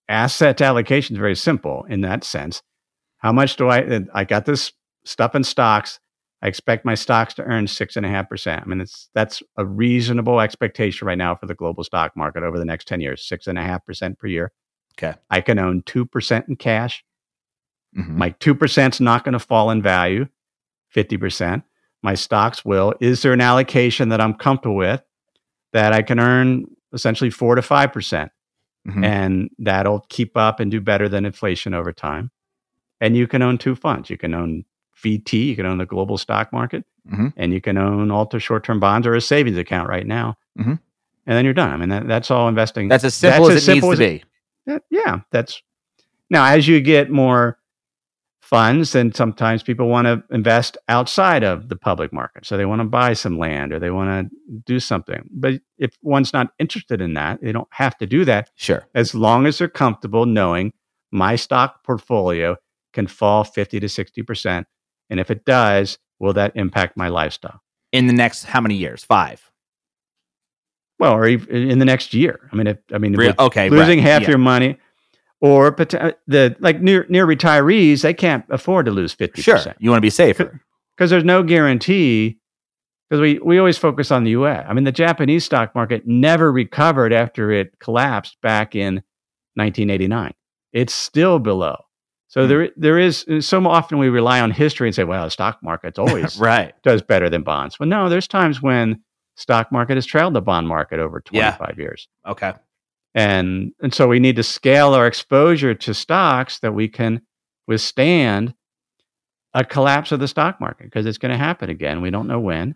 asset allocation is very simple in that sense. How much do I, I got this stuff in stocks. I expect my stocks to earn six and a half percent. I mean, it's, that's a reasonable expectation right now for the global stock market over the next ten years, six and a half percent per year. Okay. I can own two percent in cash. Mm-hmm. My two percent is not going to fall in value, fifty percent. My stocks will. Is there an allocation that I'm comfortable with that I can earn essentially four to five percent? Mm-hmm. And that'll keep up and do better than inflation over time. And you can own two funds. You can own V T, you can own the global stock market, mm-hmm. and you can own Alta short-term bonds or a savings account right now. Mm-hmm. And then you're done. I mean, that, that's all investing. That's as simple that's as, as it simple needs as to be. Yeah, that's now as you get more funds, then sometimes people want to invest outside of the public market. So they want to buy some land or they want to do something. But if one's not interested in that, they don't have to do that. Sure. As long as they're comfortable knowing my stock portfolio can fall fifty to sixty percent. And if it does, will that impact my lifestyle? In the next how many years? Five. Well, or in the next year. I mean, if, I mean, Real, okay, losing right, half yeah. your money, or the like near near retirees, they can't afford to lose fifty percent. Sure, you want to be safer because there's no guarantee. Because we we always focus on the U S. I mean, the Japanese stock market never recovered after it collapsed back in nineteen eighty-nine. It's still below. So mm-hmm. there there is so often we rely on history and say, well, the stock market's always right does better than bonds. Well, no, there's times when stock market has trailed the bond market over twenty-five yeah. years. Okay. And and so we need to scale our exposure to stocks that we can withstand a collapse of the stock market because it's going to happen again. We don't know when.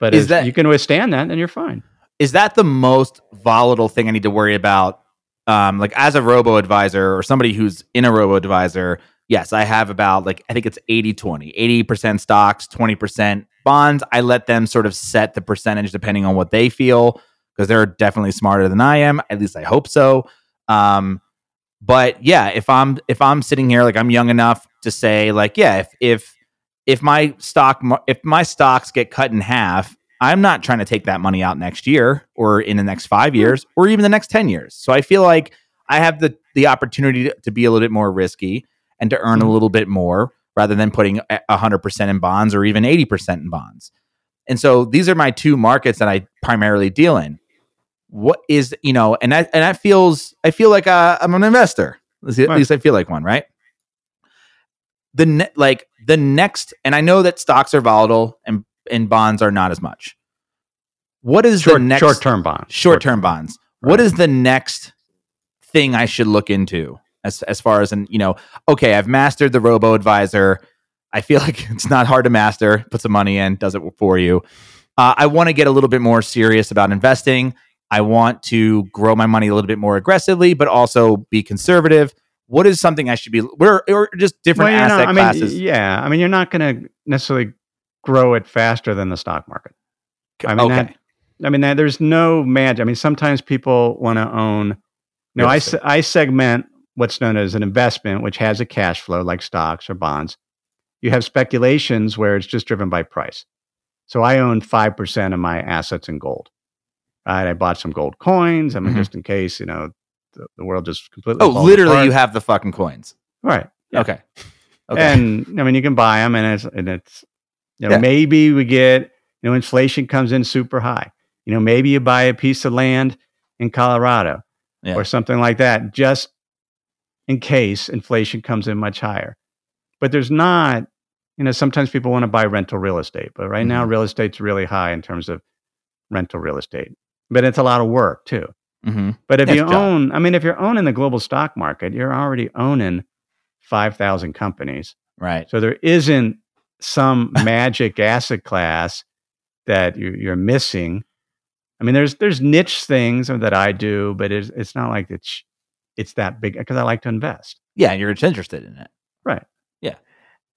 But is if that, you can withstand that, then you're fine. Is that the most volatile thing I need to worry about? Um, like as a robo-advisor or somebody who's in a robo-advisor, yes, I have about like, I think it's eighty twenty, eighty percent stocks, twenty percent bonds. I let them sort of set the percentage depending on what they feel because they're definitely smarter than I am. At least I hope so. Um, but yeah, if I'm, if I'm sitting here, like I'm young enough to say like, yeah, if, if, if my stock, if my stocks get cut in half, I'm not trying to take that money out next year or in the next five years or even the next ten years. So I feel like I have the, the opportunity to, to be a little bit more risky and to earn a little bit more rather than putting one hundred percent in bonds or even eighty percent in bonds. And so these are my two markets that I primarily deal in. What is, you know, and that, and that feels, I feel like uh, I'm an investor. At right. least I feel like one, right? The ne- Like the next, and I know that stocks are volatile and, and bonds are not as much. What is Short, the next? Short-term bonds. Short-term Short. bonds. Right. What is the next thing I should look into? As as far as, an, you know, okay, I've mastered the robo-advisor. I feel like it's not hard to master. Put some money in, does it for you. Uh, I want to get a little bit more serious about investing. I want to grow my money a little bit more aggressively, but also be conservative. What is something I should be, or, or just different well, asset know, I classes? Mean, yeah, I mean, you're not going to necessarily grow it faster than the stock market. I mean, okay. that, I mean that, there's no magic. I mean, sometimes people want to own, no, I, I segment what's known as an investment, which has a cash flow like stocks or bonds. You have speculations where it's just driven by price. So I own five percent of my assets in gold. Right? I bought some gold coins. I mean, mm-hmm. just in case, you know, the, the world just completely. Oh, literally apart. You have the fucking coins. Right. Yeah. Okay. Okay. And I mean, you can buy them and it's, and it's, you know, yeah. maybe we get, you know, inflation comes in super high. You know, maybe you buy a piece of land in Colorado yeah. or something like that. Just in case inflation comes in much higher. But there's not, you know, sometimes people want to buy rental real estate, but right mm-hmm. now real estate's really high in terms of rental real estate, but it's a lot of work too. Mm-hmm. But if That's you own, job. I mean, if you're owning the global stock market, you're already owning five thousand companies. Right. So there isn't some magic asset class that you're, you're missing. I mean, there's, there's niche things that I do, but it's, it's not like it's, it's that big because I like to invest. Yeah. You're interested in it. Right. Yeah.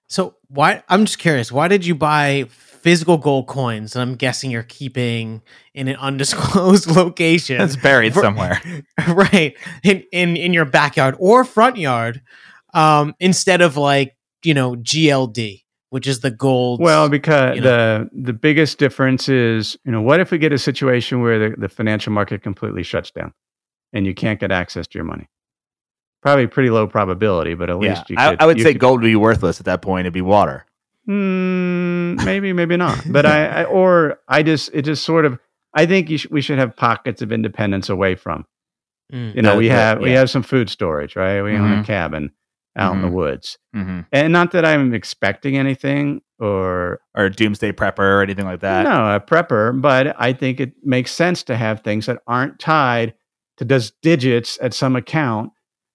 So why, I'm just curious, why did you buy physical gold coins that I'm guessing you're keeping in an undisclosed location. That's buried for, somewhere. Right. In, in in your backyard or front yard, um, instead of like, you know, G L D, which is the gold. Well, because you know, the the biggest difference is, you know, what if we get a situation where the, the financial market completely shuts down and you can't get access to your money? Probably pretty low probability, but at yeah, least you could. I, I would you say could, gold would be worthless at that point. It'd be water. Mm, maybe, maybe not. But I, I, or I just, it just sort of, I think you sh- we should have pockets of independence away from. Mm, you know, we have, yeah. we have some food storage, right? We mm-hmm. own a cabin out mm-hmm. in the woods. Mm-hmm. And not that I'm expecting anything or. Or a doomsday prepper or anything like that. No, a prepper. But I think it makes sense to have things that aren't tied to those digits at some account.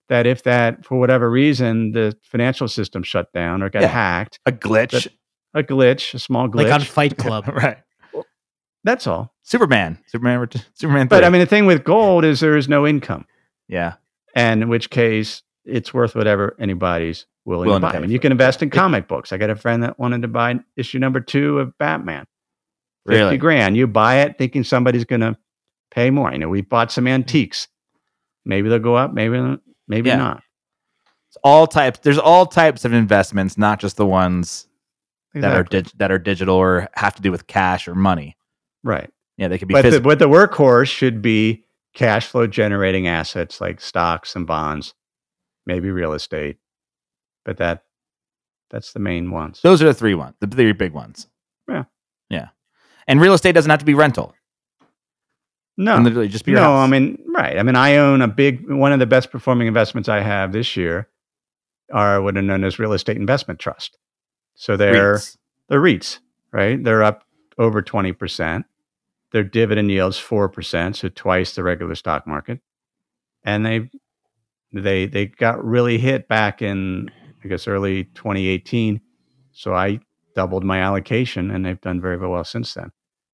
That if that, for whatever reason, the financial system shut down or got yeah. hacked. A glitch. A glitch, a small glitch. Like on Fight Club. Right. Well, that's all. Superman. Superman Superman. But three. I mean, the thing with gold is there is no income. Yeah. And in which case, it's worth whatever anybody's willing, willing to buy. I mean, you can invest in comic it, books. I got a friend that wanted to buy issue number two of Batman. Really? fifty grand. You buy it thinking somebody's going to pay more. You know, we bought some antiques. Maybe they'll go up. Maybe they'll Maybe yeah. not. It's all types. There's all types of investments, not just the ones exactly. that are dig- that are digital or have to do with cash or money. Right. Yeah, they could be. But phys- the, but the workhorse should be cash flow generating assets like stocks and bonds, maybe real estate. But that that's the main ones. Those are the three ones, the three big ones. Yeah. Yeah. And real estate doesn't have to be rental. No, literally just be no. House. I mean, right. I mean, I own a big, one of the best performing investments I have this year are what are known as real estate investment trust. So they're, REITs. they're REITs, right? They're up over twenty percent. Their dividend yield's four percent. So twice the regular stock market. And they, they, they got really hit back in, I guess, early twenty eighteen. So I doubled my allocation and they've done very, very well since then.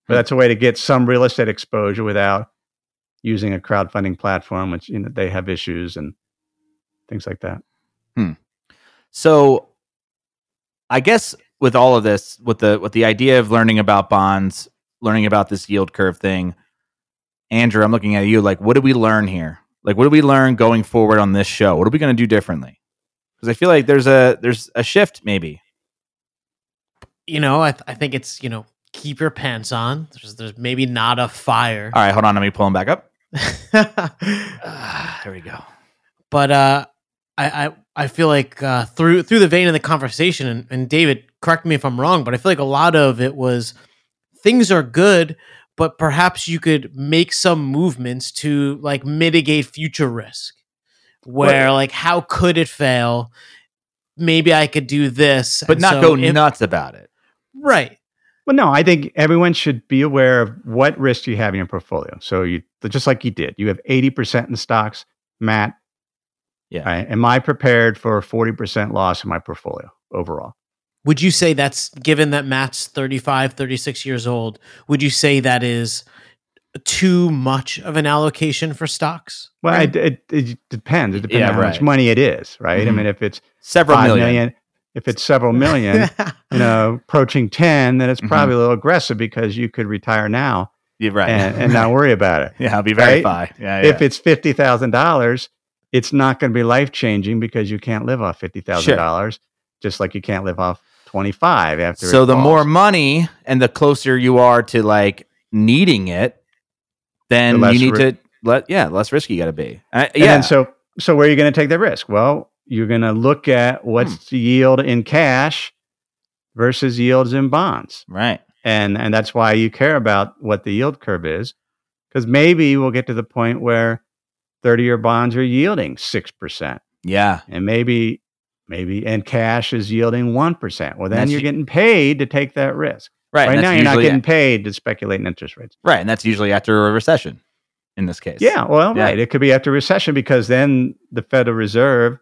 But that's a way to get some real estate exposure without using a crowdfunding platform, which, you know, they have issues and things like that. Hmm. So I guess with all of this, with the with the idea of learning about bonds, learning about this yield curve thing, Andrew, I'm looking at you like, what did we learn here? Like, what did we learn going forward on this show? What are we going to do differently? Because I feel like there's a there's a shift maybe. You know, I th- I think it's, you know, keep your pants on. There's, there's maybe not a fire. All right, hold on. Let me pull them back up. uh, there we go. But uh, I, I I feel like uh, through through the vein of the conversation, and, and David, correct me if I'm wrong, but I feel like a lot of it was things are good, but perhaps you could make some movements to like mitigate future risk. Where what? Like, how could it fail? Maybe I could do this, but not so go if, nuts about it. Right. Well, no, I think everyone should be aware of what risks you have in your portfolio. So you, just like you did, you have eighty percent in stocks, Matt. Yeah. Right? Am I prepared for a forty percent loss in my portfolio overall? Would you say that's, given that Matt's thirty-five, thirty-six years old, would you say that is too much of an allocation for stocks? Well, I mean, it, it, it depends. It depends yeah, on right. how much money it is, right? Mm-hmm. I mean, if it's several million. million If it's several million, you know, approaching ten, then it's probably mm-hmm. a little aggressive because you could retire now yeah, right. and, and not worry about it. Yeah, I'll be very right? yeah, yeah. If it's fifty thousand dollars, it's not going to be life-changing because you can't live off fifty thousand dollars, sure. just like you can't live off twenty-five after So it the falls. More money and the closer you are to, like, needing it, then the you need ri- to, let yeah, less risky you got to be. Uh, yeah. And then so, so where are you going to take that risk? Well, you're going to look at what's hmm. the yield in cash versus yields in bonds. Right. And and that's why you care about what the yield curve is, because maybe we'll get to the point where thirty-year bonds are yielding six percent. Yeah. And maybe, maybe, and cash is yielding one percent. Well, then you're getting paid to take that risk. Right. Right now, you're not getting paid to speculate in interest rates. Right. And that's usually after a recession in this case. Yeah. Well, yeah. right. It could be after a recession because then the Federal Reserve.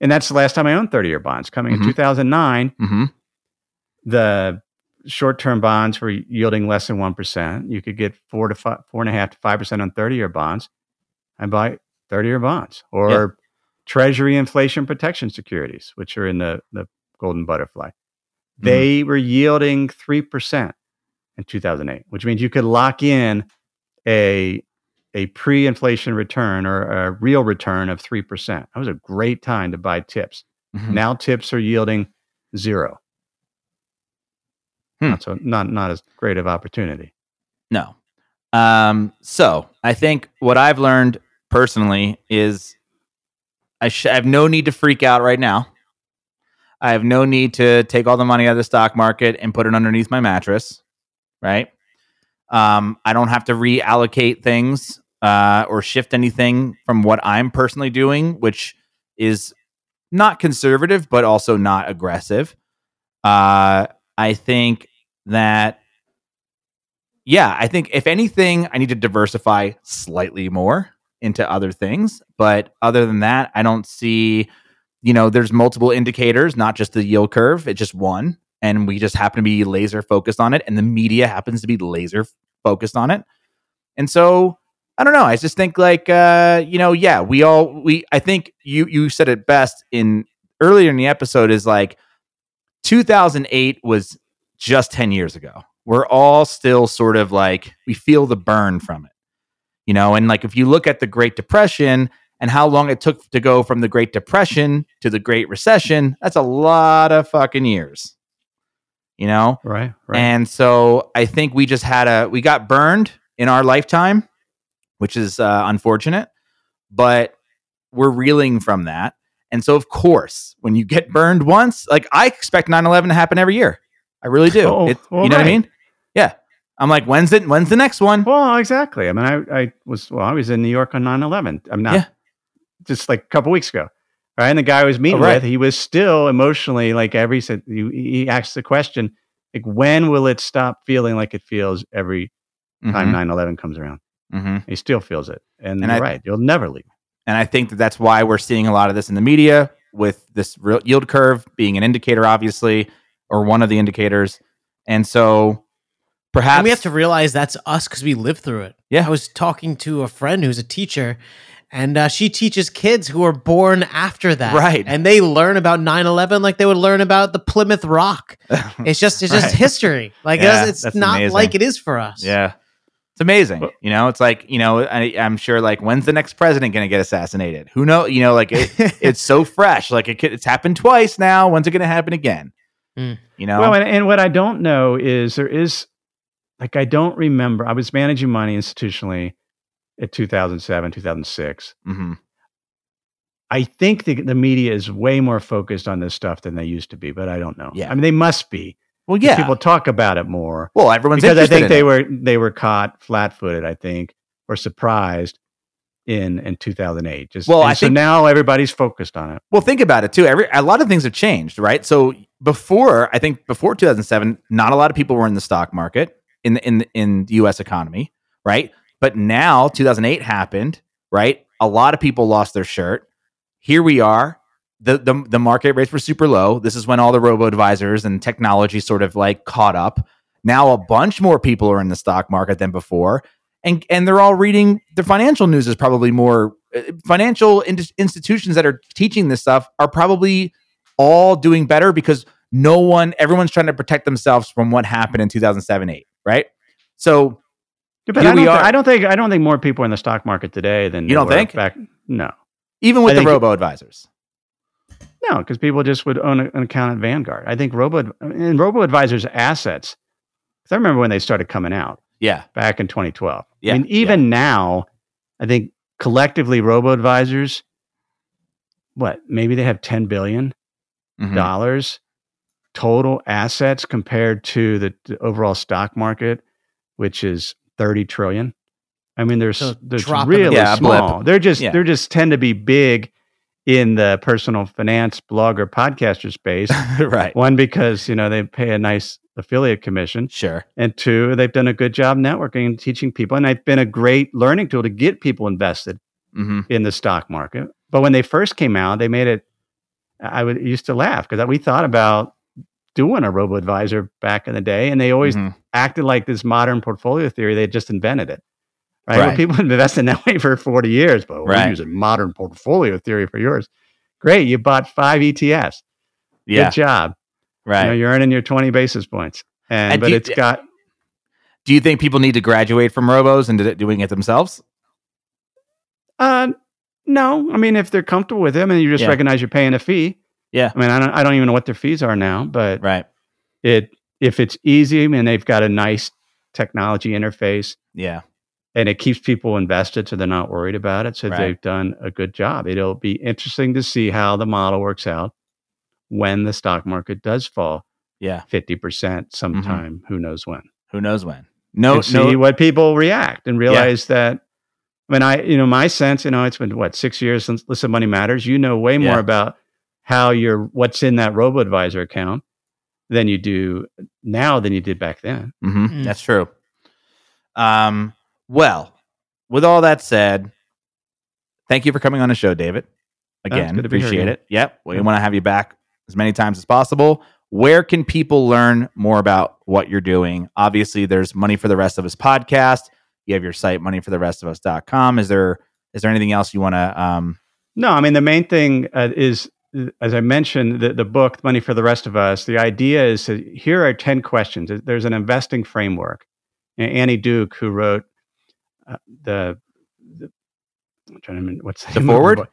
And that's the last time I owned thirty-year bonds. Coming mm-hmm. in two thousand nine, mm-hmm. the short-term bonds were yielding less than one percent. You could get four to five, four and a half to five percent on thirty-year bonds. I buy thirty-year bonds or yeah. Treasury inflation protection securities, which are in the, the golden butterfly. Mm-hmm. They were yielding three percent. and two thousand eight, which means you could lock in a a pre-inflation return or a real return of three percent. That was a great time to buy tips. Mm-hmm. Now tips are yielding zero. Hmm. Not so not not as great of opportunity. No. Um, so I think what I've learned personally is I, sh- I have no need to freak out right now. I have no need to take all the money out of the stock market and put it underneath my mattress, right? Um, I don't have to reallocate things uh, or shift anything from what I'm personally doing, which is not conservative, but also not aggressive. Uh, I think that, yeah, I think if anything, I need to diversify slightly more into other things. But other than that, I don't see, you know, there's multiple indicators, not just the yield curve. It's just one. And we just happen to be laser focused on it. And the media happens to be laser focused on it. And so, I don't know. I just think like, uh, you know, yeah, we all, we, I think you, you said it best in earlier in the episode is like two thousand eight was just ten years ago. We're all still sort of like, we feel the burn from it, you know? And like, if you look at the Great Depression and how long it took to go from the Great Depression to the Great Recession, that's a lot of fucking years. You know? Right, right. And so I think we just had a, we got burned in our lifetime, which is uh, unfortunate, but we're reeling from that. And so of course, when you get burned once, like I expect nine eleven to happen every year. I really do. Oh, it, well, you know right. what I mean? Yeah. I'm like, when's it, when's the next one? Well, exactly. I mean, I, I was, well, I was in New York on nine eleven. I'm not yeah. just like a couple weeks ago. Right. And the guy I was meeting oh, right. with, he was still emotionally like every, said, he, he asked the question, like, when will it stop feeling like it feels every mm-hmm. time nine eleven comes around? Mm-hmm. He still feels it. And, and you're I, right. You'll never leave. And I think that that's why we're seeing a lot of this in the media with this real yield curve being an indicator, obviously, or one of the indicators. And so perhaps. And we have to realize that's us because we lived through it. Yeah. I was talking to a friend who's a teacher. And uh, she teaches kids who are born after that. Right. And they learn about nine eleven like they would learn about the Plymouth Rock. It's just it's just right. history. Like yeah, it's, it's not amazing. Like it is for us. Yeah. It's amazing. But, you know, it's like, you know, I, I'm sure like when's the next president going to get assassinated? Who knows? You know, like it, it's so fresh. Like it could, it's happened twice now. When's it going to happen again? Mm. You know? Well, and, and what I don't know is there is like I don't remember. I was managing money institutionally. At two thousand seven, two thousand six. Mm-hmm. I think the, the media is way more focused on this stuff than they used to be, but I don't know. Yeah. I mean, they must be. Well, yeah. People talk about it more. Well, everyone's because interested I think they it. were they were caught flat-footed, I think, or surprised in in two thousand eight. Just well, I so think, now everybody's focused on it. Well, think about it too. Every a lot of things have changed, right? So before, I think before two thousand seven, not a lot of people were in the stock market in the, in the, in the U S economy, right? But now two thousand eight happened, right? A lot of people lost their shirt. Here we are. The, the the market rates were super low. This is when all the robo-advisors and technology sort of like caught up. Now a bunch more people are in the stock market than before. And and they're all reading the financial news is probably more financial in, institutions that are teaching this stuff are probably all doing better because no one, everyone's trying to protect themselves from what happened in two thousand seven, eight, right? So But I don't, th- I don't think I don't think more people are in the stock market today than you don't think. Back, no, even with I the robo advisors. No, because people just would own a, an account at Vanguard. I think robo and robo advisors' assets. Because I remember when they started coming out. Yeah, back in twenty twelve. Yeah, and even yeah. now, I think collectively robo advisors. What maybe they have ten billion dollars mm-hmm. total assets compared to the, the overall stock market, which is. thirty trillion. I mean, there's so there's really yeah, small. They're just yeah. they're just tend to be big in the personal finance blogger podcaster space. Right. One because you know they pay a nice affiliate commission. Sure. And two, they've done a good job networking and teaching people, and they've been a great learning tool to get people invested mm-hmm. in the stock market. But when they first came out, they made it. I would used to laugh because we thought about doing a robo-advisor back in the day, and they always mm-hmm. acted like this modern portfolio theory. They just invented it, right? right. Well, people have invested in that way for forty years, but we're right. using modern portfolio theory for yours. Great. You bought five E T Fs. Yeah. Good job. Right. You know, you're earning your twenty basis points. And, and but you, it's got... Do you think people need to graduate from robos and doing it themselves? Uh, no. I mean, if they're comfortable with it, I mean, you just yeah. recognize you're paying a fee. Yeah. I mean, I don't, I don't even know what their fees are now, but right. It if it's easy, I mean, they've got a nice technology interface. Yeah. And it keeps people invested, so they're not worried about it. So right. they've done a good job. It'll be interesting to see how the model works out when the stock market does fall. Yeah. fifty percent sometime. Mm-hmm. Who knows when? Who knows when? No, and see no. what people react and realize yeah. that. I mean, I, you know, my sense, you know, it's been what, six years since Listen Money Matters. You know, way more yeah. about how you're, what's in that robo-advisor account than you do now than you did back then. Mm-hmm. Mm. That's true. Um, well, with all that said, thank you for coming on the show, David. Again, oh, appreciate it. Yep. We yeah. want to have you back as many times as possible. Where can people learn more about what you're doing? Obviously, there's Money for the Rest of Us podcast. You have your site, money for the rest of us dot com. Is there is there anything else you want to? Um... No, I mean, the main thing uh, is, as I mentioned, the, the book, Money for the Rest of Us, the idea is to, here are ten questions. There's an investing framework. Annie Duke, who wrote uh, the, the, I'm trying to remember, what's the, the forward? The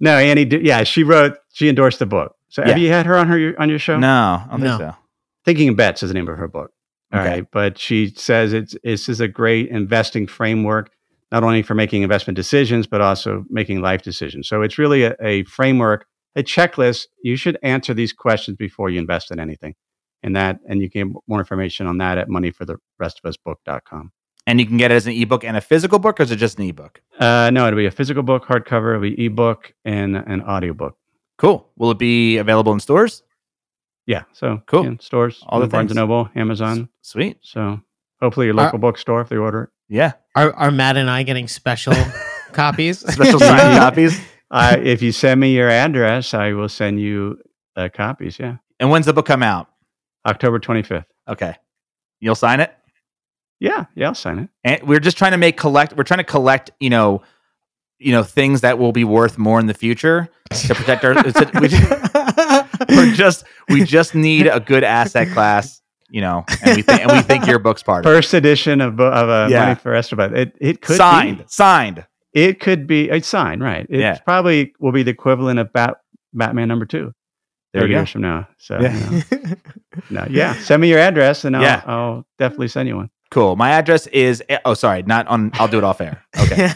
no, Annie Duke. Yeah, she wrote, she endorsed the book. So yeah. have you had her on her on your show? No, I don't no. think so. Thinking in Bets is the name of her book. All okay. right, but she says it's this is a great investing framework, not only for making investment decisions, but also making life decisions. So it's really a, a framework, a checklist. You should answer these questions before you invest in anything, and that and you can get more information on that at money for the rest of us book dot com. And you can get it as an ebook and a physical book, or is it just an ebook? Uh, no, it'll be a physical book, hardcover. It'll be ebook and an audiobook. Cool. Will it be available in stores? Yeah. So cool. Yeah, stores, all the Barnes and Noble, Amazon. S- sweet. So hopefully your local are, bookstore if they order it. Yeah. Are are Matt and I getting special copies? Special signed copies? Uh, if you send me your address, I will send you uh, copies. Yeah. And when's the book come out? October twenty-fifth. Okay. You'll sign it? Yeah. Yeah, I'll sign it. And we're just trying to make collect. We're trying to collect, you know, you know, things that will be worth more in the future to protect our. we just, we're just, we just need a good asset class, you know, and we think, and we think your book's part of it. First edition of, of a yeah. Money for Rest of Us. It, it could signed, be signed. It could be it's signed, right? It yeah. probably will be the equivalent of Bat, Batman number two. There you go. thirty years from now. So, yeah. You know. no, yeah. Send me your address, and I'll, yeah. I'll definitely send you one. Cool. My address is, oh, sorry, not on, I'll do it off air. Okay.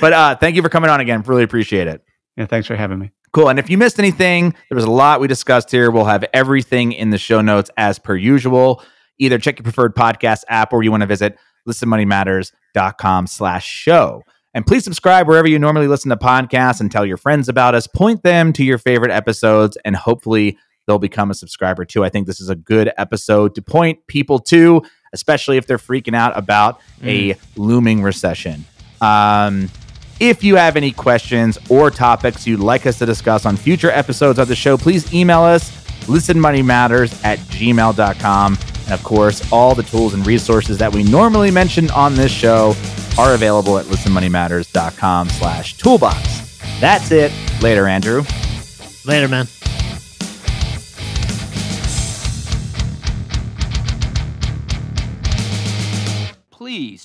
But uh, thank you for coming on again. Really appreciate it. Yeah. Thanks for having me. Cool. And if you missed anything, there was a lot we discussed here. We'll have everything in the show notes as per usual. Either check your preferred podcast app or you want to visit listen money matters dot com slash show. And please subscribe wherever you normally listen to podcasts and tell your friends about us. Point them to your favorite episodes and hopefully they'll become a subscriber too. I think this is a good episode to point people to, especially if they're freaking out about mm. a looming recession. Um, if you have any questions or topics you'd like us to discuss on future episodes of the show, please email us, listen money matters at gmail dot com. And of course, all the tools and resources that we normally mention on this show are available at listen money matters dot com slash toolbox. That's it. Later, Andrew. Later, man. Please